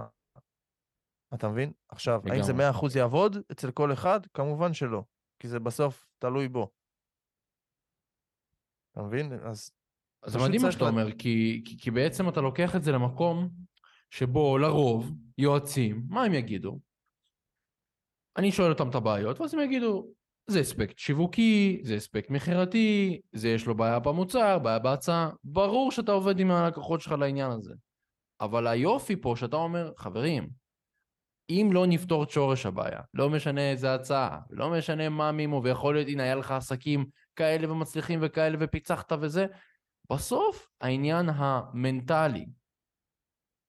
אתה מבין? עכשיו, האם זה 100% יעבוד אצל כל אחד? כמובן שלא, כי זה בסוף תלוי בו. אתה מבין? אז מדהים מה שאתה אומר, כי בעצם אתה לוקח את זה למקום שבו לרוב יועצים, מה הם יגידו? אני שואל אותם את הבעיות, ואז הם יגידו, זה אספקט שיווקי, זה אספקט מחירתי, זה יש לו בעיה במוצר, בעיה בהצעה. ברור שאתה עובד עם הלקוחות שלך לעניין הזה. אבל היופי פה שאתה אומר, חברים, אם לא נפתור את שורש הבעיה, לא משנה איזה הצעה, לא משנה מה מימו, ויכול להיות, הנה, היה לך עסקים כאלה ומצליחים וכאלה ופיצחת וזה, בסוף העניין המנטלי,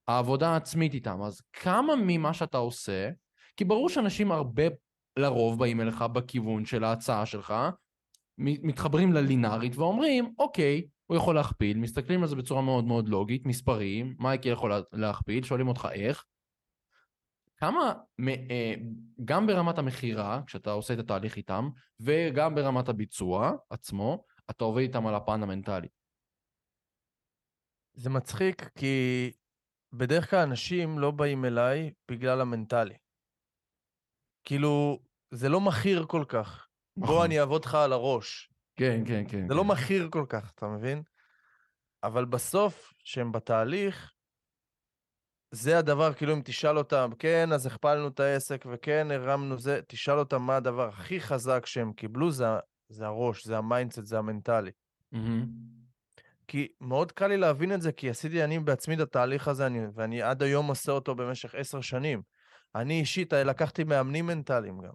העבודה העצמית איתם, אז כמה ממה שאתה עושה, כי ברור שאנשים הרבה לרוב באים אליך בכיוון של ההצעה שלך, מתחברים ללינארית ואומרים, אוקיי, הוא יכול להכפיל, מסתכלים על זה בצורה מאוד מאוד לוגית, מספרים, מייקל יכול להכפיל, שואלים אותך איך, כמה, גם ברמת המחירה, כשאתה עושה את התהליך איתם, וגם ברמת הביצוע עצמו, אתה עובד איתם על הפן המנטלי. זה מצחיק, כי בדרך כלל אנשים לא באים אליי בגלל המנטלי. כאילו, זה לא מחיר כל כך. בוא אני אעבוד לך על הראש. כן, כן, כן. זה לא מחיר כל כך, אתה מבין? אבל בסוף, שהם בתהליך, זה הדבר, כאילו אם תשאל אותם, כן, אז הכפלנו את העסק, וכן, הרמנו זה, תשאל אותם מה הדבר הכי חזק שהם קיבלו, זה הראש, זה המיינדסט, זה המנטלי. כי מאוד קל לי להבין את זה, כי עשיתי אני בעצמי את התהליך הזה, ואני עד היום עושה אותו במשך 10 שנים. אני אישית לקחתי מאמנים מנטליים גם,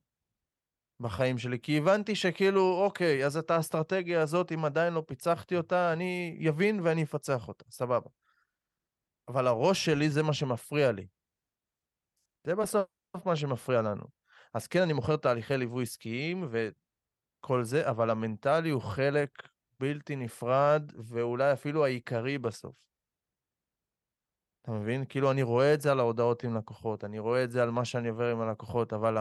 בחיים שלי, כי הבנתי שכאילו, אוקיי, אז את האסטרטגיה הזאת, אם עדיין לא פיצחתי אותה, אני יבין ואני אפצח אותה, סבבה. אבל הראש שלי זה מה שמפריע לי. זה בסוף מה שמפריע לנו. אז כן, אני מוכר תהליכי ליווי עסקיים וכל זה, אבל המנטלי הוא חלק בלתי נפרד, ואולי אפילו העיקרי בסוף. אתה מבין? כאילו אני רואה את זה על ההודעות עם לקוחות, אני רואה את זה על מה שאני עובר עם הלקוחות, אבל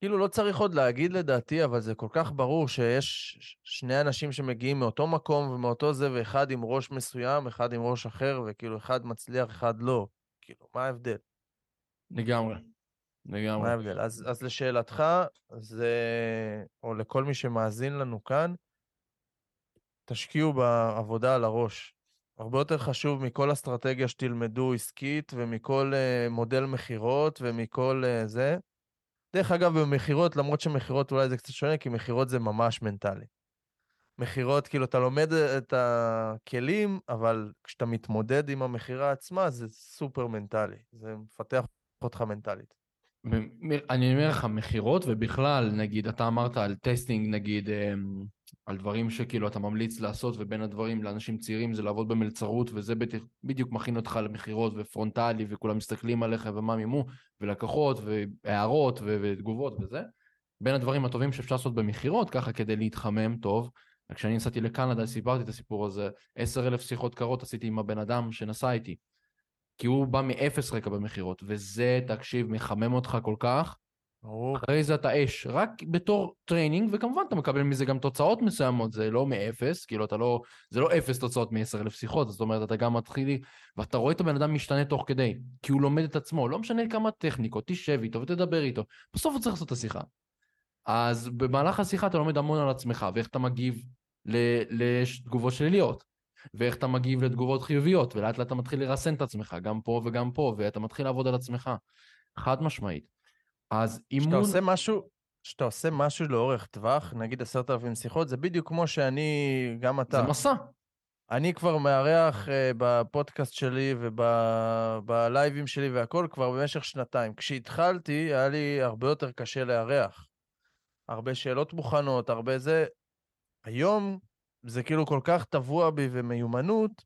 כאילו לא צריך עוד להגיד לדעתי, אבל זה כל כך ברור שיש שני אנשים שמגיעים מאותו מקום ומאותו זה, ואחד עם ראש מסוים, אחד עם ראש אחר, וכאילו אחד מצליח, אחד לא. כאילו, מה ההבדל? לגמרי. מה ההבדל? אז לשאלתך, זה, או לכל מי שמאזין לנו כאן, תשקיעו בעבודה על הראש. הרבה יותר חשוב מכל אסטרטגיה שתלמדו עסקית, ומכל מודל מחירות, ומכל זה. דרך אגב, במחירות, למרות שמחירות אולי זה קצת שונה, כי מחירות זה ממש מנטלי. מחירות, כאילו, אתה לומד את הכלים, אבל כשאתה מתמודד עם המחירה עצמה, זה סופר מנטלי. זה מפתח אותך מנטלית. אני אומר לך, מחירות, ובכלל, נגיד, אתה אמרת על טסטינג, נגיד, על דברים שכאילו אתה ממליץ לעשות, ובין הדברים לאנשים צעירים זה לעבוד במלצרות, וזה בדיוק מכין אותך למחירות ופרונטלי, וכולם מסתכלים עליך ומה מימו, ולקוחות, והערות, ותגובות וזה. בין הדברים הטובים שאפשר לעשות במחירות, ככה כדי להתחמם טוב. כשאני נסעתי לקנדה, סיפרתי את הסיפור הזה, 10,000 שיחות קרות עשיתי עם הבן אדם שנסע איתי, כי הוא בא מאפס רקע במחירות, וזה, תקשיב, מחמם אותך כל כך, אחרי זה אתה אש, רק בתור טריינינג, וכמובן אתה מקבל מזה גם תוצאות מסוימות, זה לא מאפס, כאילו אתה לא, זה לא אפס תוצאות מ-10,000 שיחות, זאת אומרת, אתה גם מתחיל, ואתה רואה את הבן אדם משתנה תוך כדי, כי הוא לומד את עצמו, לא משנה כמה טכניקות, תשב איתו ותדבר איתו, בסוף הוא צריך לעשות את השיחה. אז במהלך השיחה אתה לומד המון על עצמך, ואיך אתה מגיב לתגובות שליליות, ואיך אתה מגיב לתגובות חיוביות, ולאט לאט אתה מתחיל לרסן את עצמך, גם פה וגם פה, ואתה מתחיל לעבוד על עצמך. חד משמעית. אז שאתה עושה משהו לאורך טווח, נגיד 10,000 שיחות, זה בדיוק כמו שאני, גם אתה. זה מסע. אני כבר מארח בפודקאסט שלי ובלייבים שלי והכל כבר במשך 2 שנים. כשהתחלתי, היה לי הרבה יותר קשה לארח. הרבה שאלות מוכנות, הרבה זה. היום זה כאילו כל כך טבוע בי ומיומנות,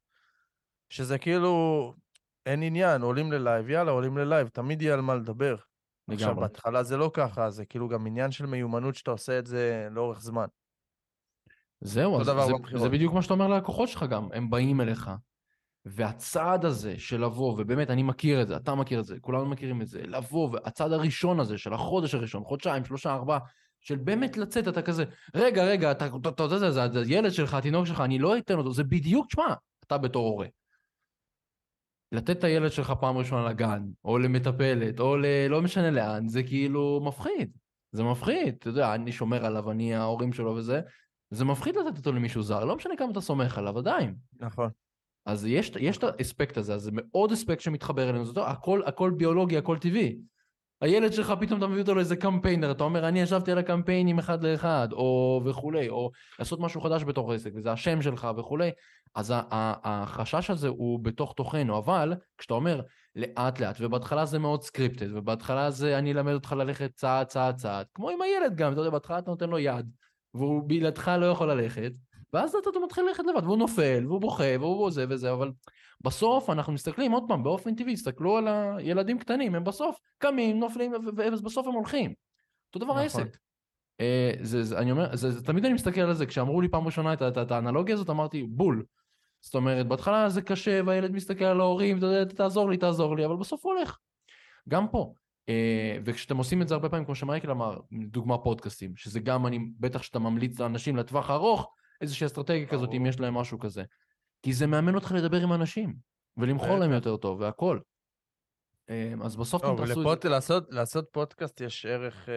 שזה כאילו אין עניין, עולים ללייב, יאללה, עולים ללייב, תמיד יהיה על מה לדבר. עכשיו, בהתחלה זה לא ככה, זה כאילו גם עניין של מיומנות שאתה עושה את זה לאורך זמן. זהו, זה בדיוק מה שאתה אומר ללקוחות שלך גם, הם באים אליך, והצעד הזה של לבוא, ובאמת אני מכיר את זה, אתה מכיר את זה, כולנו מכירים את זה, לבוא, והצעד הראשון הזה של החודש הראשון, 1, 2, 3, 4, של באמת לצאת, אתה כזה, רגע, אתה יודע, זה הילד שלך, התינוק שלך, אני לא אתן אותו, זה בדיוק, שמה, אתה בתור הורה. לתת את הילד שלך פעם ראשונה לגן, או למטפלת, או לא משנה לאן, זה כאילו מפחיד. זה מפחיד, אתה יודע, אני שומר עליו, אני ההורים שלו וזה, זה מפחיד לתת אותו למישהו זר, לא משנה כמה אתה סומך עליו עדיין. נכון. אז יש את האספקט הזה, אז זה מאוד אספקט שמתחבר אלינו, זאת אומרת, הכל ביולוגי, הכל טבעי. הילד שלך פתאום אתה מביא אותו לאיזה קמפיינר, אתה אומר, אני ישבתי על הקמפיינים 1-1, או וכולי, או לעשות משהו חדש בתוך העסק, וזה השם שלך וכולי, אז החשש הזה הוא בתוך תוכנו, אבל כשאתה אומר לאט לאט, ובהתחלה זה מאוד סקריפטד, ובהתחלה זה אני אלמד אותך ללכת צעד, כמו עם הילד גם, אתה יודע, בהתחלה אתה נותן לו יד, והוא בלעדך לא יכול ללכת, ואז אתה מתחיל ללכת לבד, והוא נופל, והוא בוכה, והוא זה וזה, אבל בסוף אנחנו מסתכלים עוד פעם, באופן טבעי, הסתכלו על הילדים קטנים, הם בסוף קמים, נופלים, ובסוף הם הולכים. אותו דבר העסק. אני אומר, תמיד אני מסתכל על זה, כשאמרו לי פעם ראשונה את האנלוגיה הזאת, אמרתי, בול. זאת אומרת, בהתחלה זה קשה, והילד מסתכל על ההורים, תעזור לי, תעזור לי, אבל בסוף הוא הולך. גם פה. וכשאתם עושים את זה הרבה פעמים, כמו שמייקל אמר, דוגמה פודקאסטים, שזה גם אני, בטח שאתה ממליץ לאנשים לטווח ארוך, איזושהי אסטרטגיה כזאת, אם יש להם משהו כזה. כי זה מאמן אותך לדבר עם אנשים, ולמחור להם יותר טוב, והכל. אז בסוף אתם תעשו את זה. לעשות פודקאסט יש ערך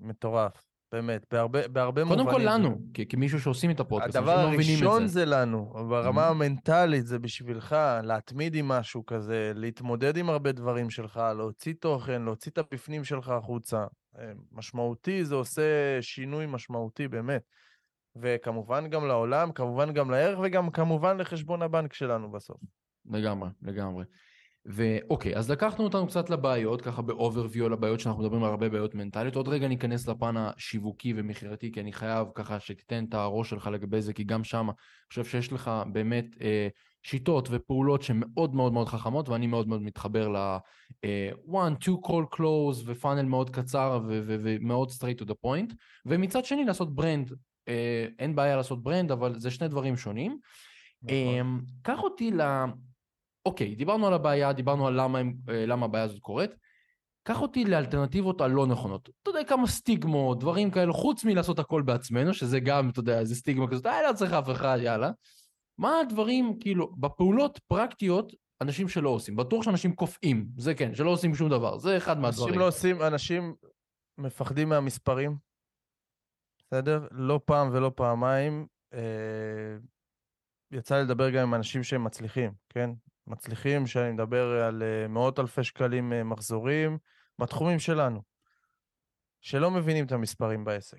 מטורף, באמת, בהרבה מובנים. קודם כל לנו, כמישהו שעושים את הפודקאסט. הדבר הראשון זה לנו, ברמה המנטלית זה בשבילך, להתמיד עם משהו כזה, להתמודד עם הרבה דברים שלך, להוציא תוכן, להוציא את הפפנים שלך החוצה. משמעותי, זה עושה שינוי משמעותי, באמת. וכמובן גם לעולם, כמובן גם לערך, וגם כמובן לחשבון הבנק שלנו בסוף. לגמרי, לגמרי. ואוקיי, אז לקחנו אותנו קצת לבעיות, ככה ב-overview לבעיות שאנחנו מדברים על הרבה בעיות מנטליות. עוד רגע ניכנס לפן השיווקי ומחירתי, כי אני חייב ככה שתיתן את הראש שלך לגבי זה, כי גם שם, אני חושב שיש לך באמת שיטות ופעולות שמאוד מאוד מאוד חכמות, ואני מאוד מאוד מתחבר ל-one, two call close, ופאנל מאוד קצר, ומאוד straight to the point. ומצד שני, לעשות ברנד. אין בעיה לעשות ברנד, אבל זה שני דברים שונים. קח אותי אוקיי, דיברנו על הבעיה, דיברנו על למה הבעיה הזאת קורית. קח אותי לאלטרנטיבות הלא נכונות. אתה יודע, כמה סטיגמות, דברים כאלה, חוץ מלעשות הכל בעצמנו, שזה גם, אתה יודע, זה סטיגמה כזאת, לא צריך אף אחד, יאללה. מה הדברים, כאילו, בפעולות פרקטיות, אנשים שלא עושים. בטוח שאנשים קופאים, זה כן, שלא עושים שום דבר. זה אחד מהדברים. אנשים לא עושים, אנשים מפחדים מהמספרים. בסדר? לא פעם ולא פעמיים יצא לי לדבר גם עם אנשים שהם מצליחים, כן? מצליחים שאני מדבר על מאות אלפי שקלים מחזורים, בתחומים שלנו, שלא מבינים את המספרים בעסק.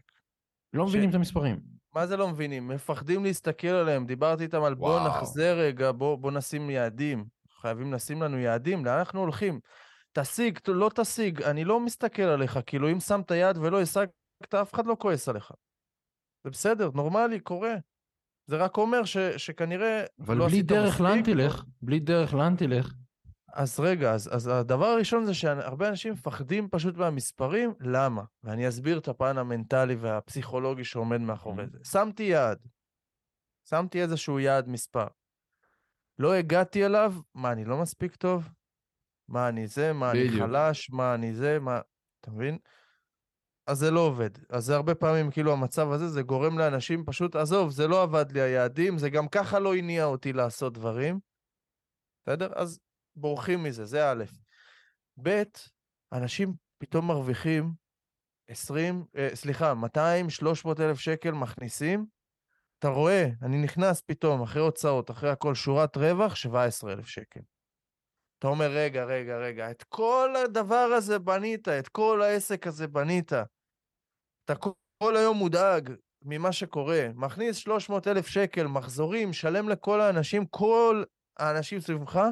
לא מבינים את המספרים. מה זה לא מבינים? מפחדים להסתכל עליהם, דיברתי איתם על בוא נחזר רגע, בוא נשים יעדים, חייבים לשים לנו יעדים, לאן אנחנו הולכים? תשיג, לא תשיג, אני לא מסתכל עליך, כאילו אם שמת יד ולא ישג, אף אחד לא כועס עליך. זה בסדר, נורמלי, קורה. זה רק אומר שכנראה... אבל בלי דרך לאן תלך, בלי דרך לאן תלך. אז רגע, אז הדבר הראשון זה שהרבה אנשים מפחדים פשוט מהמספרים, למה? ואני אסביר את הפן המנטלי והפסיכולוגי שעומד מאחורי זה. שמתי איזשהו יעד מספר. לא הגעתי אליו, מה, אני לא מספיק טוב? מה אני זה? מה אני חלש? מה אני זה? מה... אתה מבין? אז זה לא עובד. אז זה הרבה פעמים, כאילו, המצב הזה, זה גורם לאנשים פשוט, עזוב, זה לא עבד לי היעדים, זה גם ככה לא הניע אותי לעשות דברים. בסדר? אז בורחים מזה, זה א'. ב', אנשים פתאום מרוויחים 200-300 אלף שקל מכניסים. אתה רואה, אני נכנס פתאום, אחרי הוצאות, אחרי הכל, שורת רווח, 17 אלף שקל. אתה אומר, רגע, את כל הדבר הזה בנית, את כל העסק הזה בנית. אתה כל היום מודאג ממה שקורה, מכניס 300 אלף שקל, מחזורים, שלם לכל האנשים, כל האנשים סביבך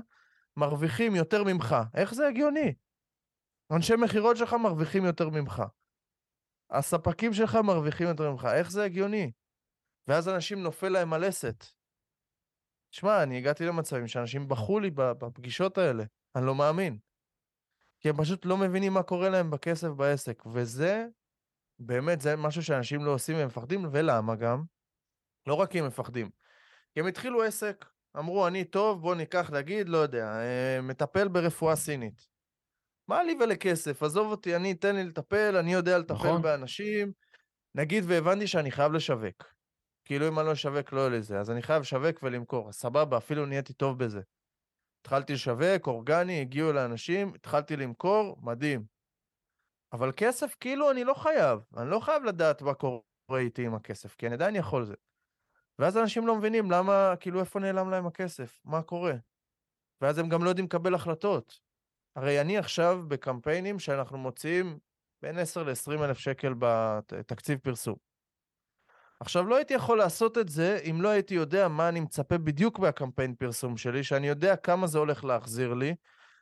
מרוויחים יותר ממך. איך זה הגיוני? אנשי מחירות שלך מרוויחים יותר ממך. הספקים שלך מרוויחים יותר ממך. איך זה הגיוני? ואז אנשים נופל להם על הסת. תשמע, אני הגעתי למצבים שאנשים בחו לי בפגישות האלה, אני לא מאמין. כי הם פשוט לא מבינים מה קורה להם בכסף בעסק, וזה, באמת, זה משהו שאנשים לא עושים, הם מפחדים, ולמה גם? לא רק הם מפחדים. כי הם התחילו עסק, אמרו, אני טוב, בוא ניקח, נגיד, לא יודע, מטפל ברפואה סינית. מה לי ולכסף? עזוב אותי, אני אתן לי לטפל, אני יודע לטפל נכון. באנשים, נגיד, והבנתי שאני חייב לשווק. כאילו אם אני לא אשווק, לא לזה, אז אני חייב לשווק ולמכור, סבבה, אפילו נהייתי טוב בזה. התחלתי לשווק, אורגני, הגיעו לאנשים, התחלתי למכור, מדהים. אבל כסף, כאילו אני לא חייב, אני לא חייב לדעת מה קורה איתי עם הכסף, כי אני עדיין יכול זה. ואז אנשים לא מבינים למה, כאילו איפה נעלם להם הכסף, מה קורה. ואז הם גם לא יודעים לקבל החלטות. הרי אני עכשיו בקמפיינים שאנחנו מוציאים בין 10 ל-20 אלף שקל בתקציב פרסום. עכשיו, לא הייתי יכול לעשות את זה אם לא הייתי יודע מה אני מצפה בדיוק בקמפיין פרסום שלי, שאני יודע כמה זה הולך להחזיר לי,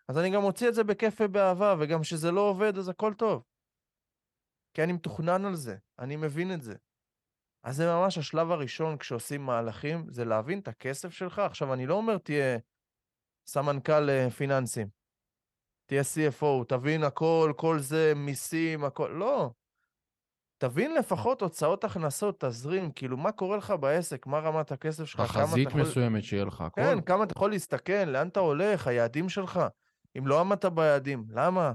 אז אני גם מוציא את זה בכיף ובאהבה, וגם שזה לא עובד, אז הכל טוב. כי אני מתוכנן על זה, אני מבין את זה. אז זה ממש השלב הראשון כשעושים מהלכים, זה להבין את הכסף שלך. עכשיו, אני לא אומר תהיה סמנכ"ל פיננסים, תהיה CFO, תבין הכל, כל זה, מיסים, הכל, לא. תבין לפחות הוצאות הכנסות, תזרים, כאילו מה קורה לך בעסק, מה רמת הכסף שלך, תחזית מסוימת שיהיה לך, הכל. כן, כמה אתה יכול להסתכן, לאן אתה הולך, היעדים שלך, אם לא עמדת ביעדים, למה?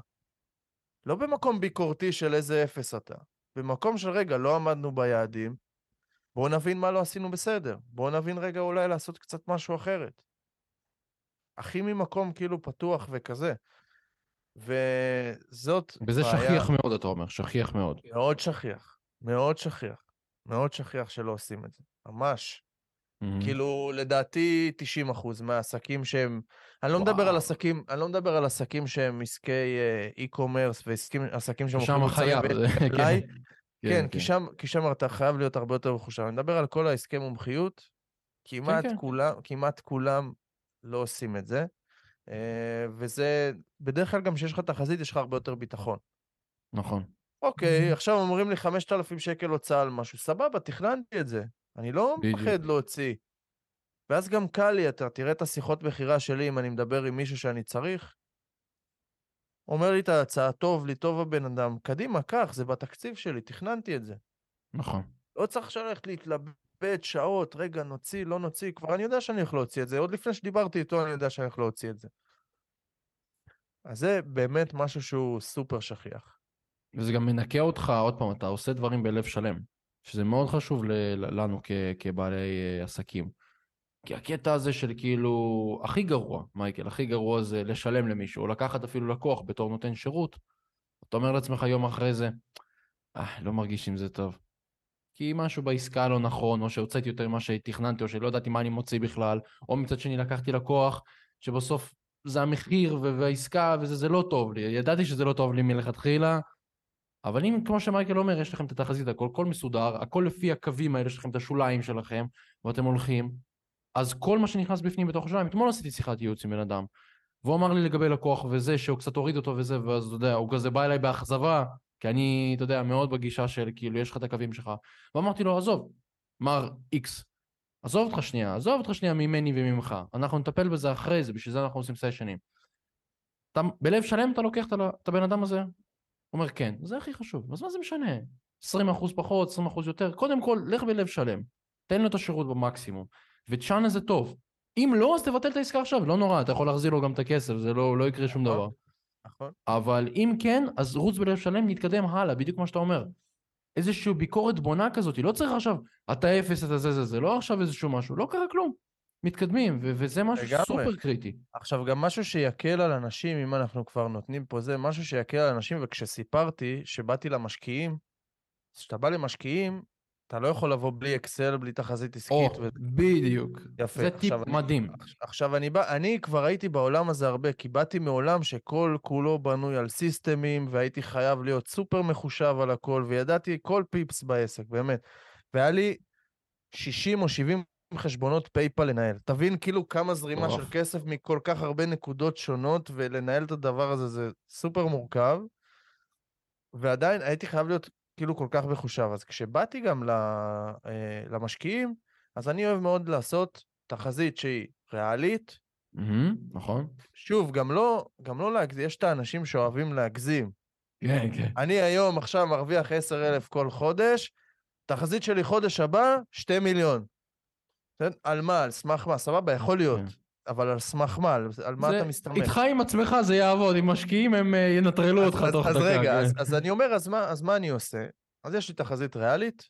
לא במקום ביקורתי של איזה אפס אתה, במקום של רגע לא עמדנו ביעדים, בואו נבין מה לא עשינו בסדר, בואו נבין רגע אולי לעשות קצת משהו אחרת. הכי ממקום כאילו פתוח וכזה. וזאת בזה בעיה... שכיח מאוד אתה אומר, שכיח מאוד. מאוד שכיח, מאוד שכיח, מאוד שכיח שלא עושים את זה, ממש. כאילו לדעתי 90% מהעסקים שהם, אני לא מדבר על עסקים, אני לא מדבר על עסקים שהם עסקי e-commerce ועסקים שהם שם חייב, כן, כי שם אתה חייב להיות הרבה יותר מחושב, אני מדבר על כל העסקי מומחיות, כמעט כולם לא עושים את זה, וזה בדרך כלל גם שיש לך תחזית, יש לך הרבה יותר ביטחון. נכון. אוקיי, עכשיו אומרים לי 5,000 שקל הוצאה על משהו, סבבה, תכננתי את זה. אני לא מפחד להוציא. ואז גם קל לי, אתה תראה את השיחות בחירה שלי, אם אני מדבר עם מישהו שאני צריך, אומר לי את ההצעה, טוב לי, טוב הבן אדם, קדימה, כך, זה בתקציב שלי, תכננתי את זה. נכון. לא צריך שלכת להתלבט שעות, רגע, נוציא, לא נוציא, כבר אני יודע שאני יכול להוציא את זה, עוד לפני שדיברתי איתו, אני יודע שאני יכול להוציא את זה. אז זה באמת משהו שהוא סופר שכיח. וזה גם מנקה אותך, עוד פעם, אתה עושה דברים בלב שלם. שזה מאוד חשוב לנו כבעלי עסקים. כי הקטע הזה של כאילו, הכי גרוע, מייקל, הכי גרוע זה לשלם למישהו, או לקחת אפילו לקוח בתור נותן שירות, אתה אומר לעצמך יום אחרי זה, לא מרגיש עם זה טוב. כי משהו בעסקה לא נכון, או שהוצאתי יותר ממה שתכננתי, או שלא ידעתי מה אני מוציא בכלל, או מצד שני לקחתי לקוח, שבסוף זה המחיר והעסקה, וזה לא טוב לי. ידעתי שזה לא טוב לי מלכתחילה, אבל אם, כמו שמייקל אומר, יש לכם את התחזית, הכל מסודר, הכל לפי הקווים האלה, יש לכם את השוליים שלכם, ואתם הולכים, אז כל מה שנכנס בפנים בתוך השוליים, אתמול עשיתי שיחת ייעוץ עם בן אדם, והוא אמר לי לגבי לקוח וזה, שהוא קצת הוריד אותו וזה, ואז אתה יודע, הוא כזה בא אליי באכזבה, כי אני, אתה יודע, מאוד בגישה של, כאילו, יש לך את הקווים שלך, ואמרתי לו, עזוב, מר איקס, עזוב אותך שנייה ממני וממך, אנחנו נטפל בזה אחרי זה, בשביל זה אנחנו עושים סשנים. אתה, בלב שלם, אתה לוקח את הבן אדם הזה, אומר כן, זה הכי חשוב, אז מה זה משנה? 20% פחות, 20% יותר, קודם כל, לך בלב שלם, תן לו את השירות במקסימום, ותשען לזה טוב. אם לא, אז תבטל את העסקה עכשיו, לא נורא, אתה יכול להחזיר לו גם את הכסף, זה לא יקרה שום דבר. נכון. אבל אם כן, אז רוץ בלב שלם, נתקדם הלאה, בדיוק מה שאתה אומר. איזושהי ביקורת בונה כזאת, לא צריך עכשיו, אתה אפס, אתה זה, לא עכשיו איזשהו משהו, לא קרה כלום. מתקדמים, וזה משהו סופר קריטי. עכשיו, גם משהו שיקל על אנשים, אם אנחנו כבר נותנים פה זה, משהו שיקל על אנשים, וכשסיפרתי שבאתי למשקיעים, כשאתה בא למשקיעים, אתה לא יכול לבוא בלי אקסל, בלי תחזית עסקית. בדיוק. יפה. זה טיפ מדהים. עכשיו, אני כבר הייתי בעולם הזה הרבה, כי באתי מעולם שכל כולו בנוי על סיסטמים, והייתי חייב להיות סופר מחושב על הכל, וידעתי כל פיפס בעסק, באמת. והיה לי 60 או 70 חשבונות פייפל לנהל. תבין כאילו כמה זרימה של כסף מכל כך הרבה נקודות שונות, ולנהל את הדבר הזה זה סופר מורכב, ועדיין הייתי חייב להיות כאילו כל כך בחושב. אז כשבאתי גם למשקיעים, אז אני אוהב מאוד לעשות תחזית שהיא ריאלית. נכון. שוב, גם לא להגזים, יש את האנשים שאוהבים להגזים. כן, כן. אני היום עכשיו מרוויח 10,000 כל חודש, תחזית שלי חודש הבא, 2 מיליון. על מה? על סמך מה? סבבה, יכול להיות, אבל על סמך מה? על מה אתה מסתמך? איתך עם עצמך זה יעבוד, עם משקיעים הם ינטרלו אותך תוך דקה. אז רגע, אז אני אומר, אז מה אני עושה? אז יש לי תחזית ריאלית,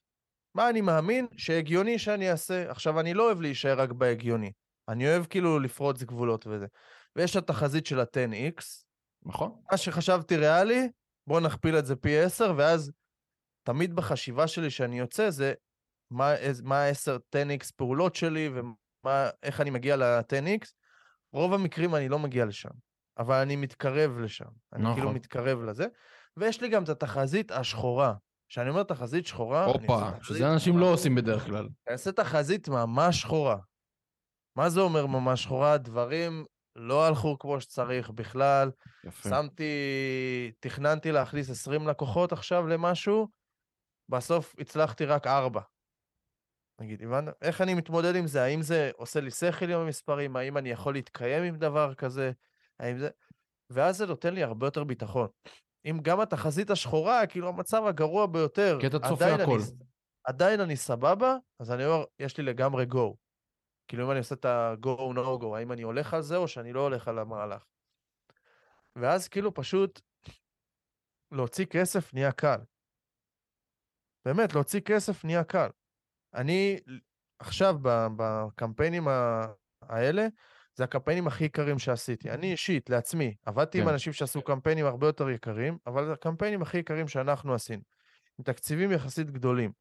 מה אני מאמין שהגיוני שאני אעשה? עכשיו, אני לא אוהב להישאר רק בהגיוני, אני אוהב כאילו לפרוץ גבולות וזה. ויש התחזית של ה-10X, נכון? מה שחשבתי ריאלי, בוא נכפיל את זה פי 10, ואז תמיד בחשיבה שלי שאני יוצא זה, מה 10x פעולות שלי, ואיך אני מגיע ל-10x, רוב המקרים אני לא מגיע לשם, אבל אני מתקרב לשם, אני כאילו מתקרב לזה, ויש לי גם את התחזית השחורה, כשאני אומר תחזית שחורה, אופה, שזה אנשים לא עושים בדרך כלל. אני עושה תחזית ממש שחורה. מה זה אומר ממש שחורה? דברים לא הלכו כמו שצריך בכלל, תכננתי להכניס 20 לקוחות עכשיו למשהו, בסוף הצלחתי רק 4. נגיד, איך אני מתמודד עם זה? האם זה עושה לי שכל עם המספרים? האם אני יכול להתקיים עם דבר כזה? האם זה... ואז זה נותן לי הרבה יותר ביטחון. אם גם התחזית השחורה, כאילו המצב הגרוע ביותר, כי אתה צופה הכל. עדיין אני סבבה, אז אני אומר, יש לי לגמרי go. כאילו אם אני עושה את ה-go no go, האם אני הולך על זה או שאני לא הולך על המהלך. ואז כאילו פשוט להוציא כסף נהיה קל. באמת, להוציא כסף נהיה קל. אני עכשיו בקמפיינים האלה, זה הקמפיינים הכי יקרים שעשיתי. אני אישית, לעצמי, עבדתי עם אנשים שעשו קמפיינים הרבה יותר יקרים, אבל זה הקמפיינים הכי יקרים שאנחנו עשינו. עם תקציבים יחסית גדולים.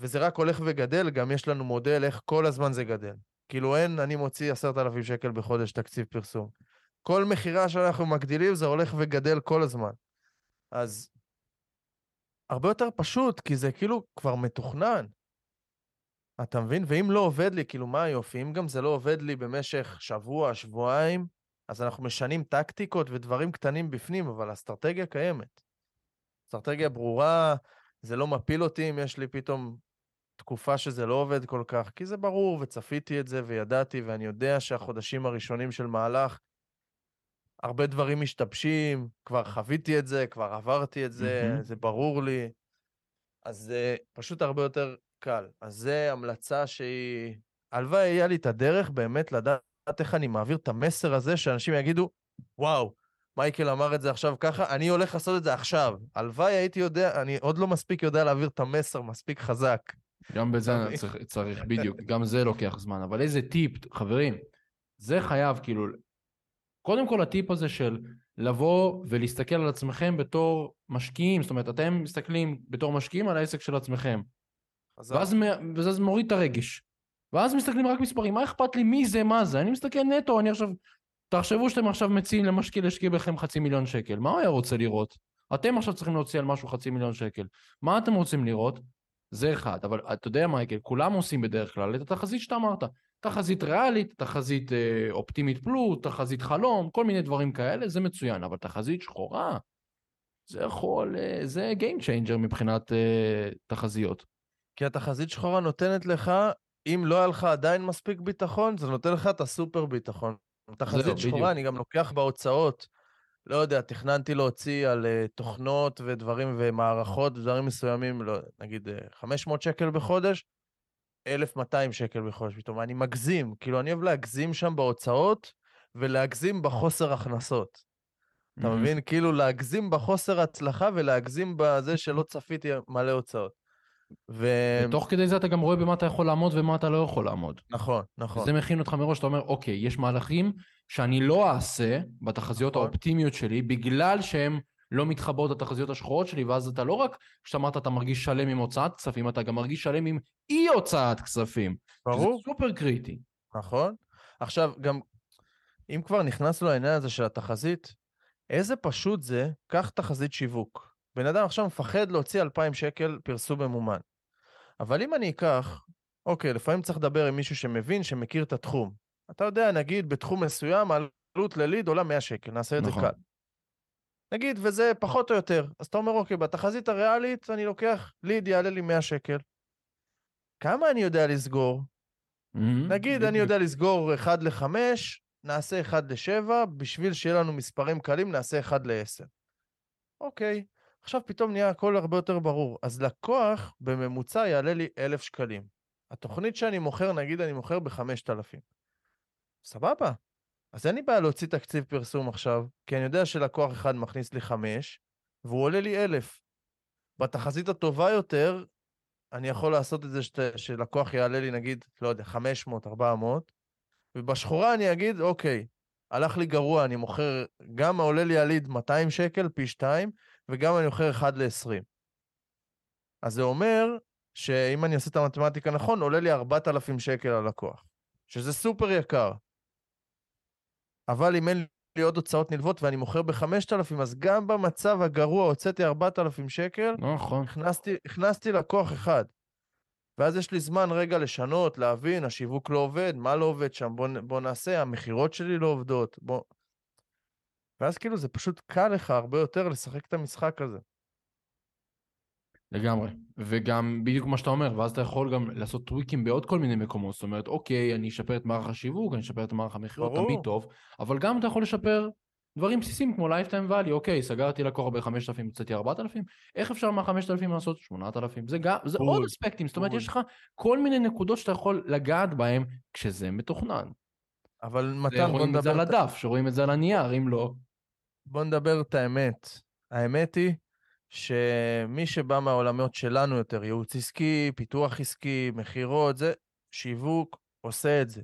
וזה רק הולך וגדל, גם יש לנו מודל איך כל הזמן זה גדל. כאילו אין, אני מוציא 10,000 שקל בחודש תקציב פרסום. כל מחירה שאנחנו מגדילים, זה הולך וגדל כל הזמן. אז הרבה יותר פשוט, כי זה כאילו כבר מתוכנן. אתה מבין? ואם לא עובד לי, כאילו מה היופי? אם גם זה לא עובד לי במשך שבוע, שבועיים, אז אנחנו משנים טקטיקות ודברים קטנים בפנים, אבל הסטרטגיה קיימת. סטרטגיה ברורה, זה לא מפיל אותי אם יש לי פתאום תקופה שזה לא עובד כל כך, כי זה ברור וצפיתי את זה וידעתי, ואני יודע שהחודשים הראשונים של מהלך, הרבה דברים משתבשים, כבר חוויתי את זה, כבר עברתי את זה, זה ברור לי, אז זה פשוט הרבה יותר קל. אז זה המלצה שהיא... הלוואי היה לי את הדרך באמת לדעת איך אני מעביר את המסר הזה, שאנשים יגידו, וואו, מייקל אמר את זה עכשיו ככה, אני הולך לעשות את זה עכשיו. הלוואי הייתי יודע, אני עוד לא מספיק יודע להעביר את המסר מספיק חזק. גם בזה צריך בדיוק, גם זה לוקח זמן, אבל איזה טיפ, חברים, זה חייב כאילו... קודם כל הטיפ הזה של לבוא ולהסתכל על עצמכם בתור משקיעים, זאת אומרת, אתם מסתכלים בתור משקיעים על העסק של עצמכם, ואז מוריד את הרגש, ואז מסתכלים רק מספרים, מה אכפת לי, מי זה, מה זה, אני מסתכל נטו, אני עכשיו, תחשבו שאתם עכשיו מציעים למשקיע להשקיע בכם 500,000 שקל, מה הוא היה רוצה לראות? אתם עכשיו צריכים להוציא על משהו 500,000 שקל, מה אתם רוצים לראות? זה אחד, אבל אתה יודע מייקל, כולם עושים בדרך כלל את התחזית שאתה אמרת, תחזית ריאלית, תחזית אופטימית פלוט, תחזית חלום, כל מיני דברים כאלה, זה מצוין, אבל תחזית שחורה, זה יכול, זה game changer מבחינת תחזיות. כי התחזית שחורה נותנת לך, אם לא היה לך עדיין מספיק ביטחון, זה נותן לך את הסופר ביטחון. תחזית שחורה, בדיוק. אני גם לוקח בהוצאות, לא יודע, תכננתי להוציא על תוכנות ודברים ומערכות, דברים מסוימים, לא, נגיד 500 שקל בחודש, 1,200 שקל בחודש, פתאום אני מגזים, כאילו אני אוהב להגזים שם בהוצאות, ולהגזים בחוסר הכנסות. אתה מבין? כאילו להגזים בחוסר הצלחה, ולהגזים בזה שלא צפיתי מלא הוצאות. ותוך כדי זה אתה גם רואה במה אתה יכול לעמוד, ומה אתה לא יכול לעמוד. נכון, נכון. זה מכין אותך מראש, אתה אומר, אוקיי, יש מהלכים שאני לא אעשה בתחזיות האופטימיות שלי, בגלל שהם לא מתחברות לתחזיות השחורות שלי, ואז אתה לא רק כשאמרת אתה מרגיש שלם עם הוצאת כספים, אתה גם מרגיש שלם עם אי הוצאת כספים. ברור. שזה סופר קריטי. נכון. עכשיו גם, אם כבר נכנסנו לעניין הזה של התחזית, איזה פשוט זה, כך תחזית שיווק. בן אדם עכשיו מפחד להוציא 2,000 שקל פרסום ממומן. אבל אם אני אקח, אוקיי, לפעמים צריך לדבר עם מישהו שמבין, שמכיר את התחום. אתה יודע, נגיד בתחום מסוים, עלות לליד עולה 100 שקל, נעשה את זה קל. נגיד, וזה פחות או יותר, אז אתה אומר, אוקיי, בתחזית הריאלית, אני לוקח, ליד יעלה לי 100 שקל. כמה אני יודע לסגור? נגיד, אני יודע לסגור 1-5, נעשה 1-7, בשביל שיהיה לנו מספרים קלים, נעשה 1-10. אוקיי, עכשיו פתאום נהיה הכל הרבה יותר ברור. אז לקוח בממוצע יעלה לי 1,000 שקלים. התוכנית שאני מוכר, נגיד, אני מוכר ב-5,000. סבבה. אז אין לי בעיה להוציא תקציב פרסום עכשיו, כי אני יודע שלקוח אחד מכניס לי 5, והוא עולה לי 1,000. בתחזית הטובה יותר, אני יכול לעשות את זה שלקוח יעלה לי, נגיד, לא יודע, 500, 400, ובשחורה אני אגיד, אוקיי, הלך לי גרוע, אני מוכר, גם העולה לי עליד 200 שקל, פי 2, וגם אני מוכר 1-20. אז זה אומר, שאם אני עושה את המתמטיקה נכון, עולה לי 4,000 שקל הלקוח, שזה סופר יקר. אבל אם אין לי עוד הוצאות נלוות, ואני מוכר ב-5,000, אז גם במצב הגרוע, הוצאתי 4,000 שקל, נכון. הכנסתי לקוח אחד. ואז יש לי זמן רגע לשנות, להבין, השיווק לא עובד, מה לא עובד שם, בוא נעשה, המחירות שלי לא עובדות, בוא... ואז כאילו זה פשוט קל לך הרבה יותר לשחק את המשחק הזה. לגמרי, וגם בדיוק מה שאתה אומר, ואז אתה יכול גם לעשות טוויקים בעוד כל מיני מקומות, זאת אומרת, אוקיי, אני אשפר את מערך השיווק, אני אשפר את מערך המחירות, תמיד טוב, אבל גם אתה יכול לשפר דברים בסיסיים כמו lifetime value, אוקיי, סגרתי לקוח ב-5,000, יצאתי 4,000, איך אפשר מה-5,000 לעשות 8,000, זה עוד אספקטים, זאת אומרת, יש לך כל מיני נקודות שאתה יכול לגעת בהם כשזה מתוכנן. אבל מתי רואים את זה על הדף, שרואים את זה על הנייר, אם לא. בוא נדבר את האמת. האמת היא שמי שבא מהעולמות שלנו יותר, ייעוץ עסקי, פיתוח עסקי, מחירות, זה שיווק, עושה את זה.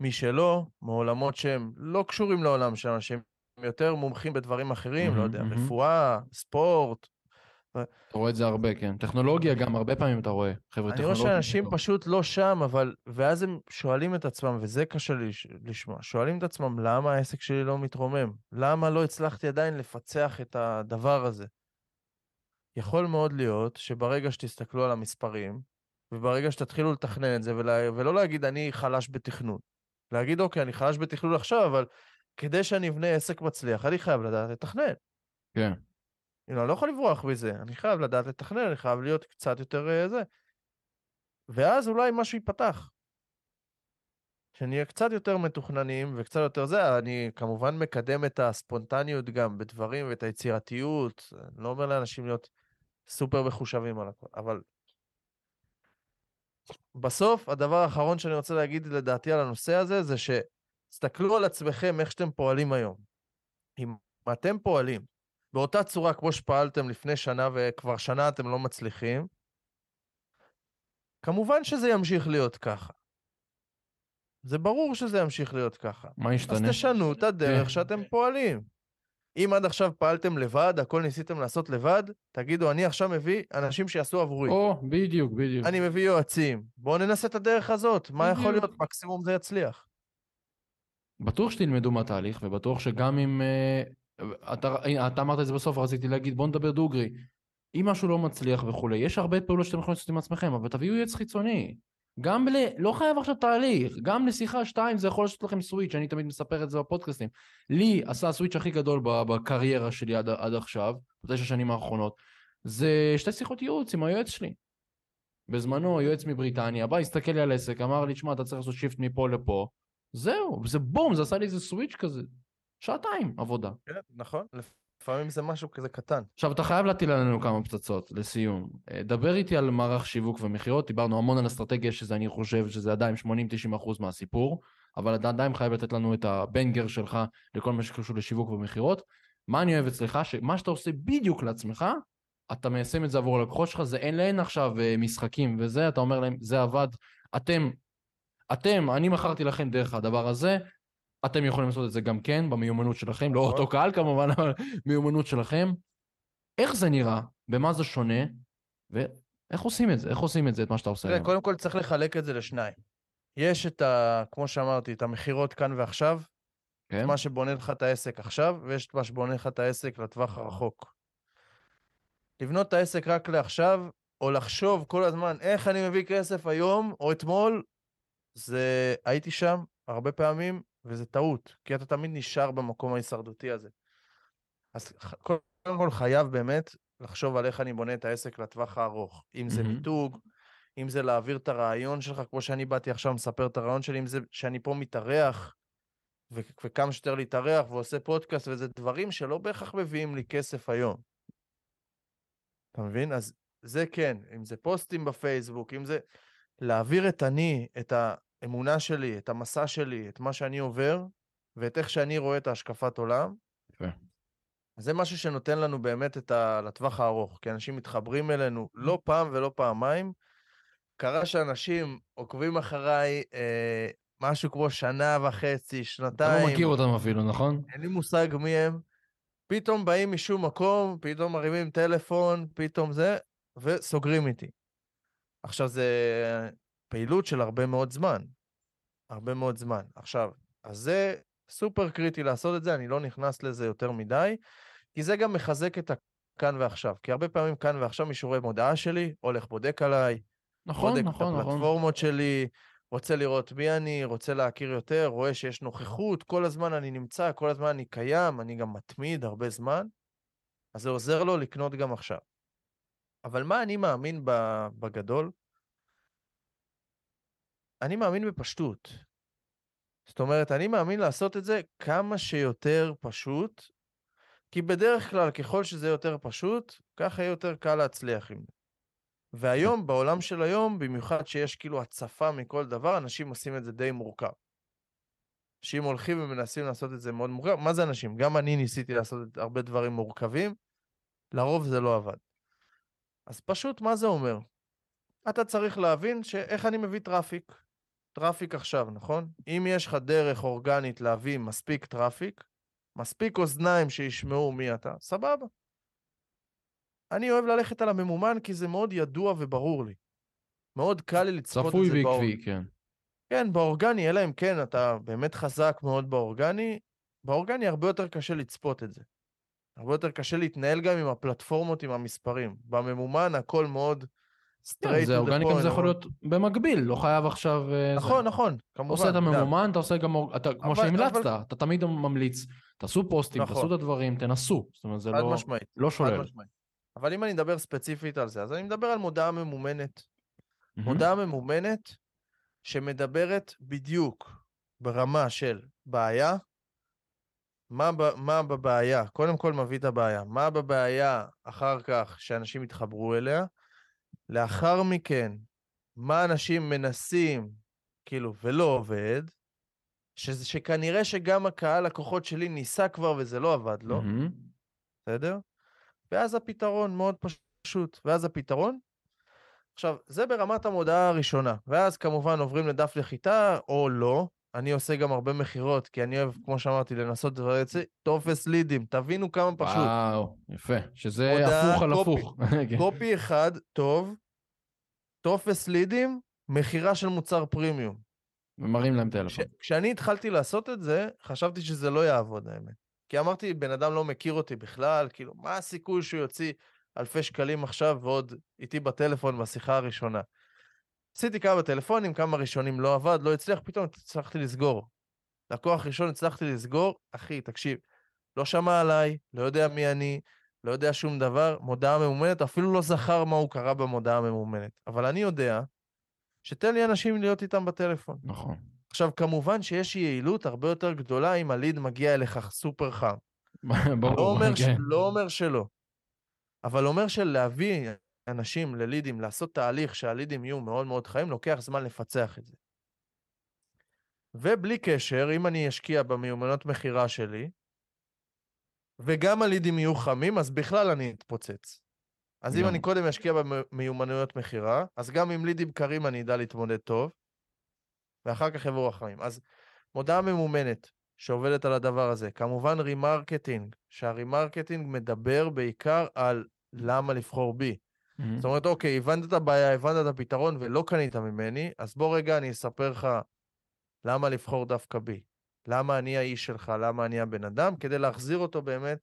מי שלא, מעולמות שהם לא קשורים לעולם שלנו, שהם יותר מומחים בדברים אחרים, לא יודע, רפואה, ספורט. אתה רואה את זה הרבה, כן. טכנולוגיה גם, הרבה פעמים אתה רואה. אני רואה שאנשים פשוט לא שם, אבל, ואז הם שואלים את עצמם, וזה קשה לשמוע, שואלים את עצמם, למה העסק שלי לא מתרומם? למה לא הצלחתי עדיין לפצח את הדבר הזה? יכול מאוד להיות שברגע שתסתכלו על המספרים, וברגע שתתחילו לתכנן את זה, ולא להגיד, אני חלש בתכנון. להגיד, אוקיי, אני חלש בתכנון עכשיו, אבל כדי שאני אבנה עסק מצליח, אני חייב לדעת לתכנן. כן. אני לא יכול לברוח בזה, אני חייב לדעת לתכנן, אני חייב להיות קצת יותר זה. ואז אולי משהו ייפתח. שנהיה קצת יותר מתוכננים, וקצת יותר זה, אני כמובן מקדם את הספונטניות גם בדברים, ואת היצירתיות, אני לא אומר לאנשים להיות סופר מחושבים על הכל, אבל בסוף, הדבר האחרון שאני רוצה להגיד לדעתי על הנושא הזה, זה שתסתכלו על עצמכם איך שאתם פועלים היום. אם אתם פועלים, באותה צורה כמו שפעלתם לפני שנה, וכבר שנה אתם לא מצליחים, כמובן שזה ימשיך להיות ככה. זה ברור שזה ימשיך להיות ככה. מה ישתנה? אז תשנו את הדרך שאתם פועלים. אם עד עכשיו פעלתם לבד, הכל ניסיתם לעשות לבד, תגידו, אני עכשיו מביא אנשים שיעשו עבורי. או, בדיוק, בדיוק. אני מביא יועצים. בואו ננסה את הדרך הזאת. מה יכול להיות? מקסימום זה יצליח. בטוח שתלמדו מהתהליך, ובטוח שגם אם... אתה אמרת את זה בסוף, רציתי להגיד, בואו נדבר דוגרי. אם משהו לא מצליח וכולי, יש הרבה פעולות שאתם יכולים לעשות עם עצמכם, אבל תביאו יצ חיצוני. גם לא חייב עכשיו תהליך, גם לשיחה 2 זה יכול לעשות לכם סוויץ', אני תמיד מספר את זה בפודקאסטים. לי עשה הסוויץ' הכי גדול בקריירה שלי עד עכשיו, ב9 השנים האחרונות, זה 2 שיחות ייעוץ עם היועץ שלי. בזמנו, היועץ מבריטניה, בא, הסתכל לי על עסק, אמר לי, תשמע, אתה צריך לעשות שיפט מפה לפה. זהו, זה בום, זה עשה לי איזה סוויץ' כזה. 2 שעות עבודה. כן, נכון, לפעמים זה משהו כזה קטן. עכשיו, אתה חייב להטיל עלינו כמה פצצות, לסיום. דבר איתי על מערך שיווק ומחירות, דיברנו המון על אסטרטגיה, שזה אני חושב שזה עדיין 80-90% מהסיפור, אבל עדיין חייב לתת לנו את הבנגר שלך לכל מה שקשור לשיווק ומחירות. מה אני אוהב אצלך? שמה שאתה עושה בדיוק לעצמך, אתה מיישם את זה עבור הלקוחות שלך, זה אין להן עכשיו משחקים וזה, אתה אומר להם, זה עבד, אתם, אני מכרתי לכם דרך הדבר הזה, אתם יכולים לעשות את זה גם כן, במיומנות שלכם, לא אותו קהל כמובן, אבל מיומנות שלכם. איך זה נראה? במה זה שונה? ואיך עושים את זה? איך עושים את זה, את מה שאתה עושה? קודם כל צריך לחלק את זה לשניים. יש את, כמו שאמרתי, את המחירות כאן ועכשיו, את מה שבונה לך את העסק עכשיו, ויש את מה שבונה לך את העסק לטווח הרחוק. לבנות את העסק רק לעכשיו, או לחשוב כל הזמן, איך אני מביא כסף היום או אתמול, זה הייתי שם הרבה פעמים, וזה טעות, כי אתה תמיד נשאר במקום ההישרדותי הזה. אז קודם כל חייב באמת לחשוב על איך אני בונה את העסק לטווח הארוך, אם זה מיתוג, אם זה להעביר את הרעיון שלך, כמו שאני באתי עכשיו מספר את הרעיון שלי, אם זה שאני פה מתארח, וכמה שיותר להתארח, ועושה פודקאסט, וזה דברים שלא בהכרח מביאים לי כסף היום. אתה מבין? אז זה כן, אם זה פוסטים בפייסבוק, אם זה להעביר את אני, את ה... אמונה שלי, את המסע שלי, את מה שאני עובר, ואת איך שאני רואה את ההשקפת עולם. זה משהו שנותן לנו באמת את לטווח הארוך, כי אנשים מתחברים אלינו לא פעם ולא פעמיים. קרה שאנשים עוקבים אחריי משהו כמו 1.5 שנים, 2 שנים. אתה לא מכיר אותם אפילו, נכון? אין לי מושג מי הם. פתאום באים משום מקום, פתאום מרימים טלפון, פתאום זה, וסוגרים איתי. עכשיו זה... פעילות של הרבה מאוד זמן. הרבה מאוד זמן. עכשיו, אז זה סופר קריטי לעשות את זה, אני לא נכנס לזה יותר מדי, כי זה גם מחזק את כאן ועכשיו, כי הרבה פעמים כאן ועכשיו מישהו רואה מודעה שלי, הולך בודק עליי, בודק את הפלטפורמות שלי, רוצה לראות מי אני, רוצה להכיר יותר, רואה שיש נוכחות, כל הזמן אני נמצא, כל הזמן אני קיים, אני גם מתמיד הרבה זמן, אז זה עוזר לו לקנות גם עכשיו. אבל מה אני מאמין בגדול? אני מאמין בפשטות. זאת אומרת, אני מאמין לעשות את זה כמה שיותר פשוט, כי בדרך כלל, ככל שזה יותר פשוט, ככה יהיה יותר קל להצליח עם זה. והיום, בעולם של היום, במיוחד שיש כאילו הצפה מכל דבר, אנשים עושים את זה די מורכב. אנשים הולכים ומנסים לעשות את זה מאוד מורכב. מה זה אנשים? גם אני ניסיתי לעשות הרבה דברים מורכבים, לרוב זה לא עבד. אז פשוט מה זה אומר? אתה צריך להבין שאיך אני מביא טראפיק. טראפיק עכשיו, נכון? אם יש לך דרך אורגנית להביא מספיק טראפיק, מספיק אוזניים שישמעו מי אתה, סבבה. אני אוהב ללכת על הממומן, כי זה מאוד ידוע וברור לי. מאוד קל לי לצפות את זה בעקבי, כן. כן, באורגני, אלא אם כן, אתה באמת חזק מאוד באורגני. באורגני הרבה יותר קשה לצפות את זה. הרבה יותר קשה להתנהל גם עם הפלטפורמות, עם המספרים. בממומן הכל מאוד straight to the point. גם זה יכול להיות במקביל, לא חייב עכשיו... נכון, נכון, כמובן. עושה את הממומן, אתה עושה גם... כמו שהמלצת, אתה תמיד ממליץ, תעשו פוסטים, תעשו את הדברים, תנסו. זאת אומרת, זה לא שולל. אבל אם אני מדבר ספציפית על זה, אז אני מדבר על מודעה ממומנת. מודעה ממומנת שמדברת בדיוק ברמה של בעיה, מה בבעיה? קודם כל מביא את הבעיה. מה בבעיה אחר כך שאנשים יתחברו אליה? לאחר מכן, מה אנשים מנסים, כאילו, ולא עובד, שכנראה שגם הקהל, לקוחות שלי ניסה כבר וזה לא עבד, לא? בסדר? ואז הפתרון מאוד פשוט, ואז הפתרון. עכשיו, זה ברמת המודעה הראשונה, ואז כמובן עוברים לדף לחיטה, או לא. אני עושה גם הרבה מחירות, כי אני אוהב, כמו שאמרתי, לנסות לרצי, תופס לידים, תבינו כמה פשוט. וואו, יפה, שזה הפוך על הפוך. קופי אחד, טוב, תופס לידים, מחירה של מוצר פרימיום. ומראים להם טלפון. כשאני התחלתי לעשות את זה, חשבתי שזה לא יעבוד, האמת. כי אמרתי, בן אדם לא מכיר אותי בכלל, כאילו, מה הסיכוי שהוא יוציא אלפי שקלים עכשיו, ועוד איתי בטלפון בשיחה הראשונה. עשיתי כמה טלפונים, כמה ראשונים לא עבד, לא הצליח, פתאום הצלחתי לסגור. לקוח ראשון הצלחתי לסגור, אחי, תקשיב, לא שמע עליי, לא יודע מי אני, לא יודע שום דבר, מודעה ממומנת, אפילו לא זכר מה הוא קרא במודעה ממומנת. אבל אני יודע שתן לי אנשים להיות איתם בטלפון. נכון. עכשיו, כמובן שיש יעילות הרבה יותר גדולה אם הליד מגיע אליך סופר חם. לא אומר שלא. אבל אומר שלהביא... אנשים ללידים, לעשות תהליך שהלידים יהיו מאוד מאוד חיים, לוקח זמן לפצח את זה. ובלי קשר, אם אני אשקיע במיומנות מחירה שלי, וגם הלידים יהיו חמים, אז בכלל אני אתפוצץ. אז אם אני קודם אשקיע במיומנויות מחירה, אז גם עם לידים קרים אני אדע להתמודד טוב, ואחר כך יבואו החיים. אז מודעה ממומנת שעובדת על הדבר הזה, כמובן רימרקטינג, שהרימרקטינג מדבר בעיקר על למה לבחור בי. זאת אומרת, אוקיי, הבנת את הבעיה, הבנת את הפתרון ולא קנית ממני, אז בוא רגע אני אספר לך למה לבחור דווקא בי, למה אני האיש שלך, למה אני הבן אדם, כדי להחזיר אותו באמת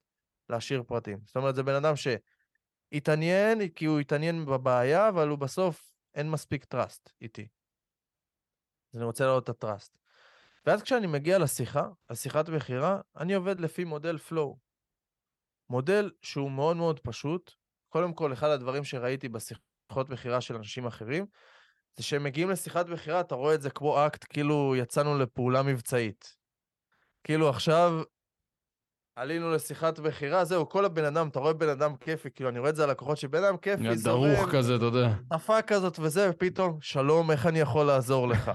להשאיר פרטים. זאת אומרת, זה בן אדם שהתעניין, כי הוא התעניין בבעיה, אבל הוא בסוף אין מספיק טרסט איתי. אז אני רוצה להעלות את הטרסט. ואז כשאני מגיע לשיחה, לשיחת בחירה, אני עובד לפי מודל פלואו. מודל שהוא מאוד מאוד פשוט, קודם כל, אחד הדברים שראיתי בשיחות בחירה של אנשים אחרים, זה שהם מגיעים לשיחת בחירה, אתה רואה את זה כמו אקט, כאילו יצאנו לפעולה מבצעית. כאילו עכשיו, עלינו לשיחת בחירה, זהו, כל הבן אדם, אתה רואה בן אדם כיפי, כאילו אני רואה את זה על לקוחות שבן אדם כיפי, דרוך כזה, אתה יודע. שפה כזאת וזה, ופתאום, שלום, איך אני יכול לעזור לך?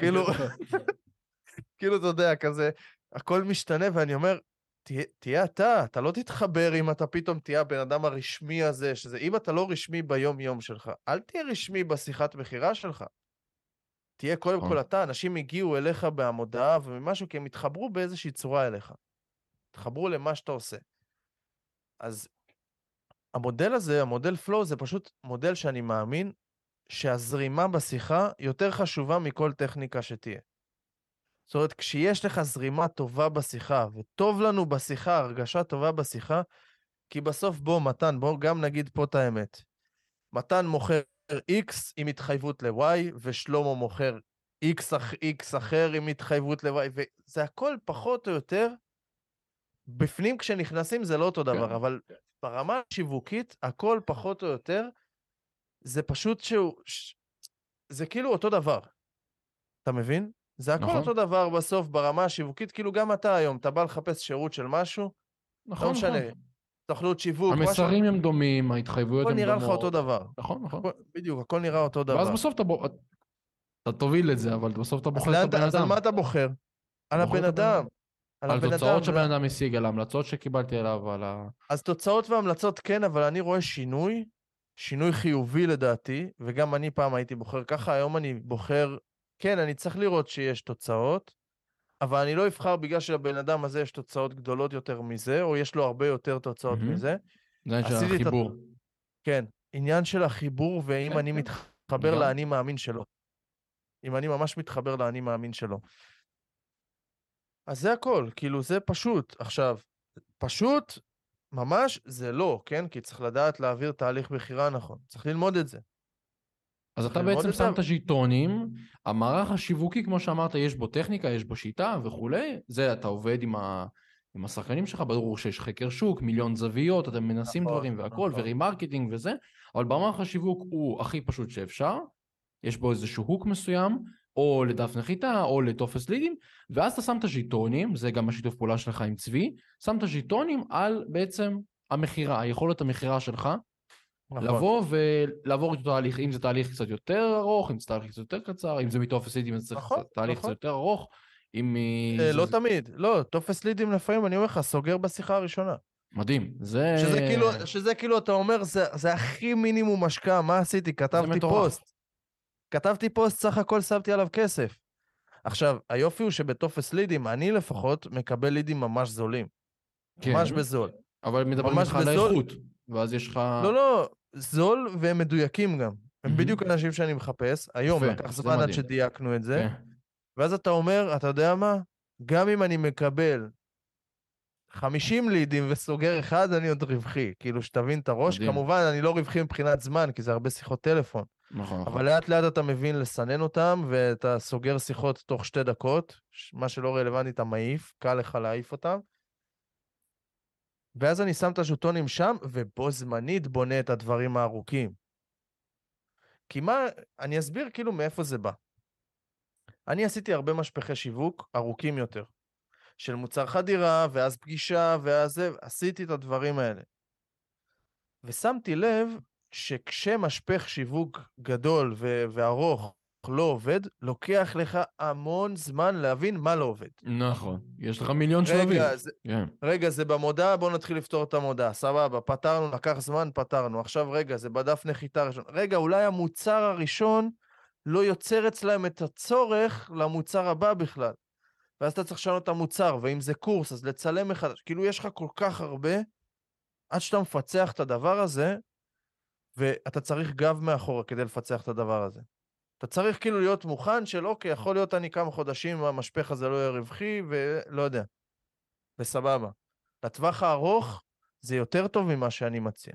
כאילו, אתה יודע, כזה, הכל משתנה, ואני אומר, תהיה אתה לא תתחבר אם אתה פתאום תהיה הבן אדם הרשמי הזה, שזה אם אתה לא רשמי ביום יום שלך, אל תהיה רשמי בשיחת בחירה שלך. תהיה קודם כל אתה, אנשים הגיעו אליך בהמודעה וממשהו, כי הם התחברו באיזושהי צורה אליך. התחברו למה שאתה עושה. אז המודל הזה, המודל פלואו, זה פשוט מודל שאני מאמין שהזרימה בשיחה יותר חשובה מכל טכניקה שתהיה. זאת אומרת, כשיש לך זרימה טובה בשיחה, וטוב לנו בשיחה, הרגשה טובה בשיחה, כי בסוף בוא מתן, בוא גם נגיד פה את האמת. מתן מוכר X עם התחייבות ל-Y, ושלמה מוכר X אחר עם התחייבות ל-Y, וזה הכל פחות או יותר, בפנים כשנכנסים זה לא אותו דבר, אבל ברמה השיווקית, הכל פחות או יותר, זה פשוט שהוא, זה כאילו אותו דבר. אתה מבין? זה הכל אותו דבר בסוף ברמה השיווקית, כאילו גם אתה היום, אתה בא לחפש שירות של משהו, לא משנה, תחלות שיווק. המסרים הם דומים, ההתחייבויות הם דומות. הכל נראה לך אותו דבר. נכון, נכון. בדיוק, הכל נראה אותו דבר. ואז בסוף אתה תוביל את זה, אבל בסוף אתה בוחר את הבן אדם. אז על מה אתה בוחר? על הבן אדם. על תוצאות שבן אדם השיג, על ההמלצות שקיבלתי אליו, על ה... אז תוצאות והמלצות כן, אבל אני רואה שינוי, שינוי חיובי לדעתי, וגם אני פעם הייתי בוחר ככה, היום אני בוחר, כן, אני צריך לראות שיש תוצאות, אבל אני לא אבחר בגלל שלבן אדם הזה יש תוצאות גדולות יותר מזה, או יש לו הרבה יותר תוצאות מזה. עניין של החיבור. כן, עניין של החיבור, ואם אני מתחבר לעני מאמין שלו. אם אני ממש מתחבר לעני מאמין שלו. אז זה הכל, כאילו זה פשוט. עכשיו, פשוט, ממש זה לא, כן? כי צריך לדעת להעביר תהליך בחירה נכון. צריך ללמוד את זה. אז אתה בעצם שם את הז'יטונים, המערך השיווקי, כמו שאמרת, יש בו טכניקה, יש בו שיטה וכולי, זה אתה עובד עם השחקנים שלך, ברור שיש חקר שוק, מיליון זוויות, אתם מנסים דברים והכל, ורימרקטינג וזה, אבל במערך השיווק הוא הכי פשוט שאפשר, יש בו איזשהו הוק מסוים, או לדף נחיתה, או לטופס לידים, ואז אתה שם את הז'יטונים, זה גם השיתוף פעולה שלך עם צבי, שם את הז'יטונים על בעצם המחירה, היכולת המחירה שלך, לבוא ולעבור את התהליך, אם זה תהליך קצת יותר ארוך, אם זה תהליך קצת יותר קצר, אם זה מתופס לידים, זה תהליך קצת יותר ארוך, אם... לא תמיד, לא, תופס לידים לפעמים, אני אומר לך, סוגר בשיחה הראשונה. מדהים, זה... שזה כאילו, אתה אומר, זה הכי מינימום משקע, מה עשיתי? כתבתי פוסט, סך הכל שמתי עליו כסף. עכשיו, היופי הוא שבתופס לידים, אני לפחות מקבל לידים ממש זולים. ממש בזול. אבל מדברים איתך על האיכות. ואז יש לך... לא, זול והם מדויקים גם. הם בדיוק אנשים שאני מחפש. היום לקח זמן עד שדייקנו את זה. ואז אתה אומר, אתה יודע מה? גם אם אני מקבל 50 לידים וסוגר אחד, אני עוד רווחי. כאילו שתבין את הראש. כמובן, אני לא רווחי מבחינת זמן, כי זה הרבה שיחות טלפון. אבל לאט לאט אתה מבין לסנן אותם, ואתה סוגר שיחות תוך 2 דקות, מה שלא רלוונטי, אתה מעיף, קל לך להעיף אותם. ואז אני שם את הז'יטונים שם, ובו זמנית בונה את הדברים הארוכים. כי מה, אני אסביר כאילו מאיפה זה בא. אני עשיתי הרבה משפחי שיווק ארוכים יותר, של מוצר חדירה, ואז פגישה, ואז זה, עשיתי את הדברים האלה. ושמתי לב שכשמשפח שיווק גדול וארוך לא עובד, לוקח לך המון זמן להבין מה לא עובד. נכון, יש לך מיליון שלבים. רגע, זה במודעה, בוא נתחיל לפתור את המודעה, סבבה, פתרנו, לקח זמן, פתרנו, עכשיו רגע, זה בדף נחיתה ראשון. רגע, אולי המוצר הראשון לא יוצר אצלהם את הצורך למוצר הבא בכלל, ואז אתה צריך לשנות את המוצר, ואם זה קורס, אז לצלם מחדש, כאילו יש לך כל כך הרבה, עד שאתה מפצח את הדבר הזה, ואתה צריך גב מאחורה כדי לפצח את הדבר הזה. אתה צריך כאילו להיות מוכן של אוקיי, יכול להיות אני כמה חודשים, המשפח הזה לא יהיה רווחי, ולא יודע. וסבבה. לטווח הארוך, זה יותר טוב ממה שאני מציע.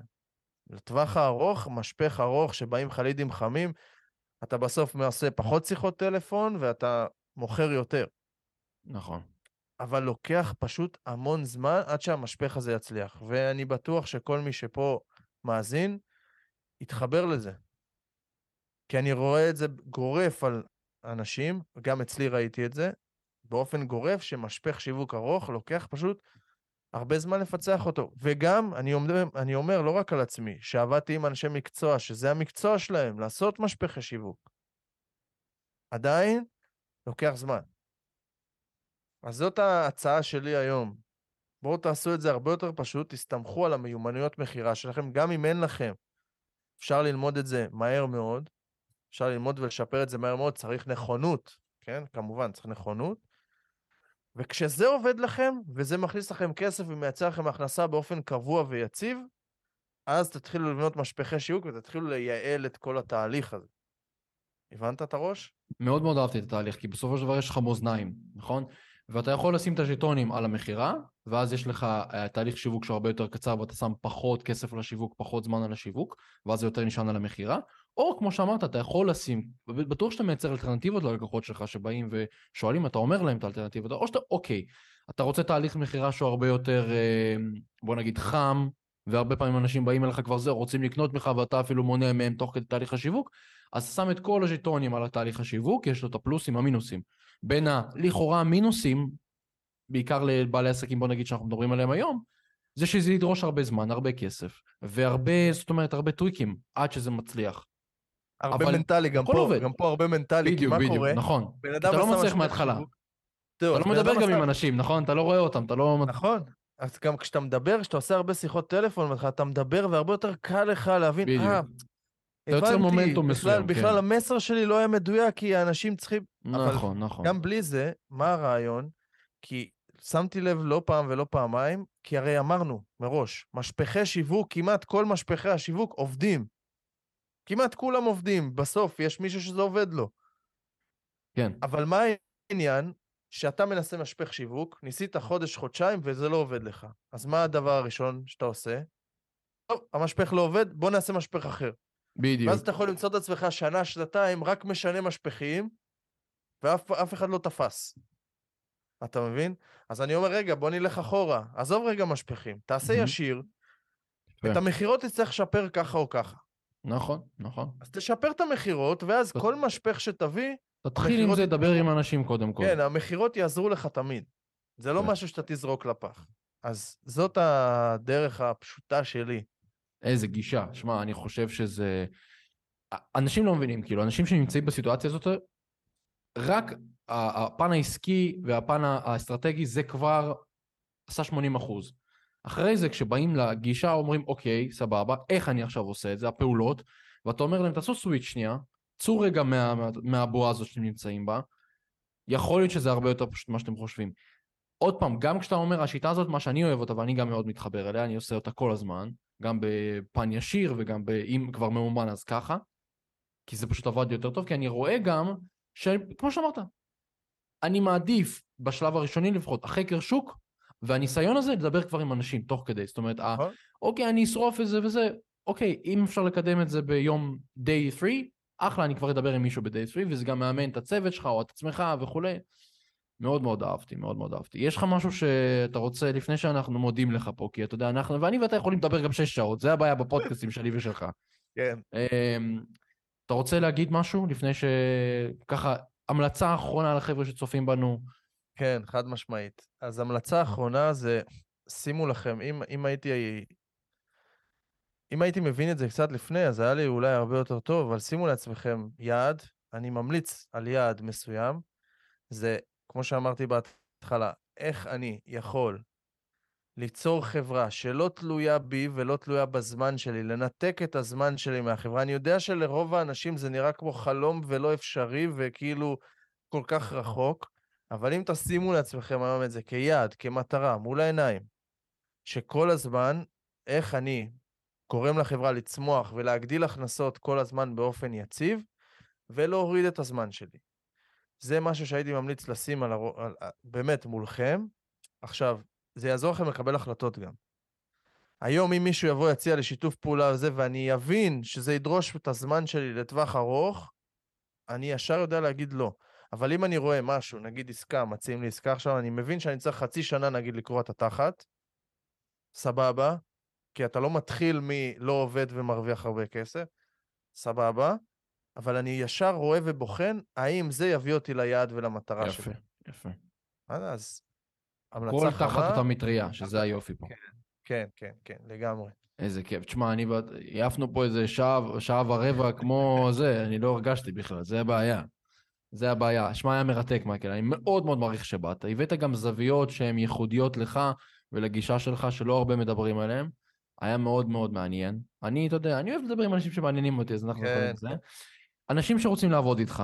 לטווח הארוך, משפח ארוך, שבאים חלידים חמים, אתה בסוף מעשה פחות שיחות טלפון, ואתה מוכר יותר. נכון. אבל לוקח פשוט המון זמן, עד שהמשפח הזה יצליח. ואני בטוח שכל מי שפה מאזין, יתחבר לזה. כי אני רואה את זה גורף על אנשים, גם אצלי ראיתי את זה, באופן גורף שמשפך שיווק ארוך, לוקח פשוט הרבה זמן לפצח אותו. וגם, אני אומר לא רק על עצמי, שעבדתי עם אנשי מקצוע, שזה המקצוע שלהם, לעשות משפך שיווק. עדיין, לוקח זמן. אז זאת ההצעה שלי היום. בואו תעשו את זה הרבה יותר פשוט, תסתמכו על המיומנויות מחירה שלכם, גם אם אין לכם. אפשר ללמוד את זה מהר מאוד, אפשר ללמוד ולשפר את זה מהר מאוד, צריך נכונות, כן? כמובן, צריך נכונות, וכשזה עובד לכם, וזה מכניס לכם כסף ומייצר לכם הכנסה באופן קבוע ויציב, אז תתחילו לבנות משפחי שיווק ותתחילו לייעל את כל התהליך הזה. הבנת את הראש? מאוד מאוד אהבתי את התהליך, כי בסופו של דבר יש לך מאזניים, נכון? ואתה יכול לשים את הז'יטונים על המחירה, ואז יש לך תהליך שיווק שהרבה יותר קצר, ואתה שם פחות כסף על השיווק, פחות זמן על השיווק, ואז זה יותר נשען על המחירה, או כמו שאמרת, אתה יכול לשים, בטוח שאתה מייצר אלטרנטיבות ללקוחות שלך, שבאים ושואלים, אתה אומר להם את האלטרנטיבות, או שאתה, אוקיי, אתה רוצה תהליך מחירה שהוא הרבה יותר, בוא נגיד, חם, והרבה פעמים אנשים באים אליך כבר זה, רוצים לקנות ממך, ואתה אפילו מונע מהם תוך כדי תהליך השיווק, אז שם את כל הז'יטונים על התהליך השיווק, יש לו את הפלוסים, המינוסים. בין הלכאורה המינוסים, בעיקר לבעלי עסקים, בוא נגיד שאנחנו מדברים עליהם היום, זה שזה ידרוש הרבה זמן, הרבה כסף, והרבה, זאת אומרת, הרבה טריקים, עד שזה מצליח. הרבה מנטלי, גם פה הרבה מנטלי, כי מה קורה? נכון, אתה לא מצליח מההתחלה. אתה לא מדבר גם עם אנשים, נכון? אתה לא רואה אותם, אתה לא... נכון. אז גם כשאתה מדבר, כשאתה עושה הרבה שיחות טלפון, אתה מדבר והרבה יותר קל לך להבין, אתה יוצר מומנטום מסוים. בכלל המסר שלי לא היה מדויק, כי האנשים צריכים... נכון, נכון. גם בלי זה, מה הרעיון? כי שמתי לב לא פעם ולא פעמיים, כי הרי אמרנו מראש, משפחי שיווק, כמעט כל משפחי השיווק עובדים. כמעט כולם עובדים, בסוף יש מישהו שזה עובד לו. כן. אבל מה העניין? שאתה מנסה משפך שיווק, ניסית חודש, חודשיים, וזה לא עובד לך. אז מה הדבר הראשון שאתה עושה? טוב, המשפך לא עובד, בוא נעשה משפך אחר. בדיוק. ואז אתה יכול למצוא את עצמך שנה, שנתיים, רק משנה משפכים, ואף אחד לא תפס. אתה מבין? אז אני אומר, רגע, בוא נלך אחורה. עזוב רגע משפכים, תעשה ישיר, את המחירות יצטרך לשפר ככה או ככה. נכון, נכון. אז תשפר את המחירות, ואז כל משפך שתביא, תתחיל עם זה, דבר עם אנשים קודם כל. כן, המחירות יעזרו לך תמיד. זה לא משהו שאתה תזרוק לפח. אז זאת הדרך הפשוטה שלי. איזה גישה. שמע, אני חושב שזה... אנשים לא מבינים, כאילו, אנשים שנמצאים בסיטואציה הזאת, רק הפן העסקי והפן האסטרטגי, זה כבר עשה 80%. אחרי זה, כשבאים לגישה, אומרים, אוקיי, סבבה, איך אני עכשיו עושה את זה, הפעולות, ואתה אומר להם, תעשו סוויץ' שנייה, צאו רגע מהבועה הזאת שאתם נמצאים בה, יכול להיות שזה הרבה יותר פשוט מה שאתם חושבים. עוד פעם, גם כשאתה אומר, השיטה הזאת, מה שאני אוהב אותה, ואני גם מאוד מתחבר אליה, אני עושה אותה כל הזמן, גם בפן ישיר, וגם אם כבר ממומן אז ככה, כי זה פשוט עבד יותר טוב, כי אני רואה גם, כמו שאמרת, אני מעדיף, בשלב הראשוני לפחות, החקר שוק, והניסיון הזה, לדבר כבר עם אנשים, תוך כדי, זאת אומרת, אוקיי, אני אשרוף את זה וזה, אוקיי, אם אפשר לקדם את זה ביום day 3, אחלה, אני כבר אדבר עם מישהו ב-Day 3, וזה גם מאמן את הצוות שלך או את עצמך וכו'. מאוד מאוד אהבתי, מאוד מאוד אהבתי. יש לך משהו שאתה רוצה לפני שאנחנו מודים לך פה, כי אתה יודע, אנחנו, ואני ואתה יכולים לדבר גם 6 שעות, זה הבעיה בפודקאסטים שלי ושלך. כן. אתה רוצה להגיד משהו לפני שככה, המלצה האחרונה על החבר'ה שצופים בנו? כן, חד משמעית. אז המלצה האחרונה זה, שימו לכם, אם הייתי מבין את זה קצת לפני, אז היה לי אולי הרבה יותר טוב, אבל שימו לעצמכם יעד, אני ממליץ על יעד מסוים, זה, כמו שאמרתי בהתחלה, איך אני יכול ליצור חברה שלא תלויה בי ולא תלויה בזמן שלי, לנתק את הזמן שלי מהחברה. אני יודע שלרוב האנשים זה נראה כמו חלום ולא אפשרי וכאילו כל כך רחוק, אבל אם תשימו לעצמכם היום את זה כיעד, כמטרה, מול העיניים, שכל הזמן, איך אני גורם לחברה לצמוח ולהגדיל הכנסות כל הזמן באופן יציב, ולא הוריד את הזמן שלי. זה משהו שהייתי ממליץ לשים באמת מולכם. עכשיו, זה יעזור לכם לקבל החלטות גם. היום אם מישהו יבוא יציע לשיתוף פעולה וזה, ואני אבין שזה ידרוש את הזמן שלי לטווח ארוך, אני ישר יודע להגיד לא. אבל אם אני רואה משהו, נגיד עסקה, מציעים לי עסקה עכשיו, אני מבין שאני צריך חצי שנה נגיד לקרוא את התחת, סבבה, כי אתה לא מתחיל מלא עובד ומרוויח הרבה כסף, סבבה, אבל אני ישר רואה ובוחן, האם זה יביא אותי ליעד ולמטרה שלי. יפה. אז המלצה כל תחת אותה מטריה, שזה היופי פה. כן, לגמרי. איזה כיף. תשמע, יפנו פה איזה שעה ורבע כמו זה, אני לא הרגשתי בכלל, זה הבעיה. תשמע, היה מרתק, מייקל, אני מאוד מאוד מעריך שבאת, הבאת גם זוויות שהן ייחודיות לך ולגישה שלך, שלא הרבה מדברים עליהן, היה מאוד מאוד מעניין. אתה יודע, אני אוהב לדבר עם אנשים שמעניינים אותי, אז אנחנו יכולים את זה. אנשים שרוצים לעבוד איתך,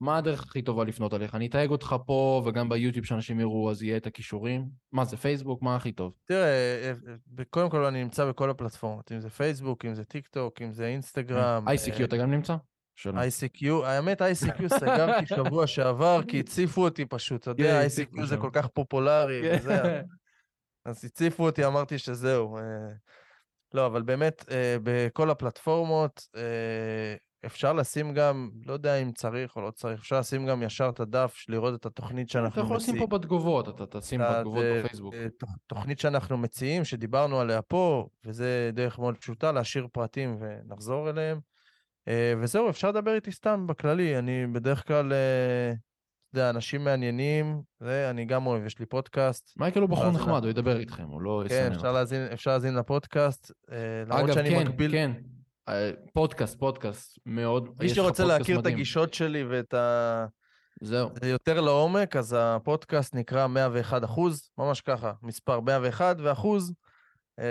מה הדרך הכי טובה לפנות עליך? אני אתייג אותך פה, וגם ביוטיוב שאנשים יראו, אז יהיה את הכישורים. מה זה, פייסבוק? מה הכי טוב? תראה, קודם כל אני נמצא בכל הפלטפורמות, אם זה פייסבוק, אם זה טיק טוק, אם זה אינסטגרם. ICQ אתה גם נמצא? ICQ, האמת ICQ סגרתי שבוע שעבר, כי הציפו אותי פשוט, אתה יודע, ICQ זה כל כך פופולרי, וזה. אז הציפו אותי, אמרתי שזהו. לא, אבל באמת, בכל הפלטפורמות, אפשר לשים גם, לא יודע אם צריך או לא צריך, אפשר לשים גם ישר את הדף, לראות את התוכנית שאנחנו מציעים. אתה יכול לשים פה בתגובות, אתה תשים בתגובות בפייסבוק. תוכנית שאנחנו מציעים, שדיברנו עליה פה, וזה דרך מאוד פשוטה, להשאיר פרטים ונחזור אליהם. וזהו, אפשר לדבר איתי סתם בכללי, אני בדרך כלל, אתה יודע, אנשים מעניינים, ואני גם אוהב, יש לי פודקאסט. מייקל הוא בחור נחמד, הוא ידבר איתכם, הוא לא יסנן. כן, אפשר להזין לפודקאסט, למרות שאני מקביל... פודקאסט מאוד. מי שרוצה להכיר את הגישות שלי ואת ה... זהו. יותר לעומק, אז הפודקאסט נקרא 101%, ממש ככה, מספר 101%.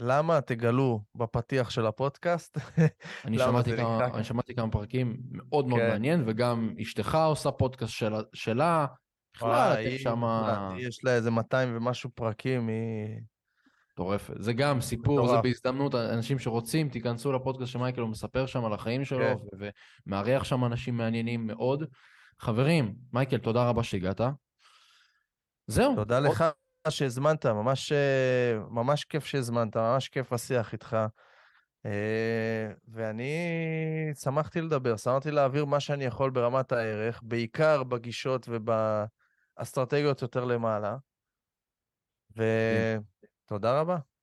למה? תגלו בפתיח של הפודקאסט. אני שמעתי כמה פרקים מאוד מאוד מעניין, וגם אשתך עושה פודקאסט שלה, יש לה איזה 200 ומשהו פרקים, היא... טורף. זה גם סיפור, זה בהזדמנות, אנשים שרוצים, תיכנסו לפודקאסט שמייקל הוא מספר שם על החיים שלו, ומעריך שם אנשים מעניינים מאוד. חברים, מייקל, תודה רבה שהגעת. זהו. תודה לך שהזמנת, ממש כיף שהזמנת, ממש כיף השיח איתך. ואני שמחתי לדבר, שמחתי להעביר מה שאני יכול ברמת הערך, בעיקר בגישות ובאסטרטגיות יותר למעלה. ו... תודה רבה.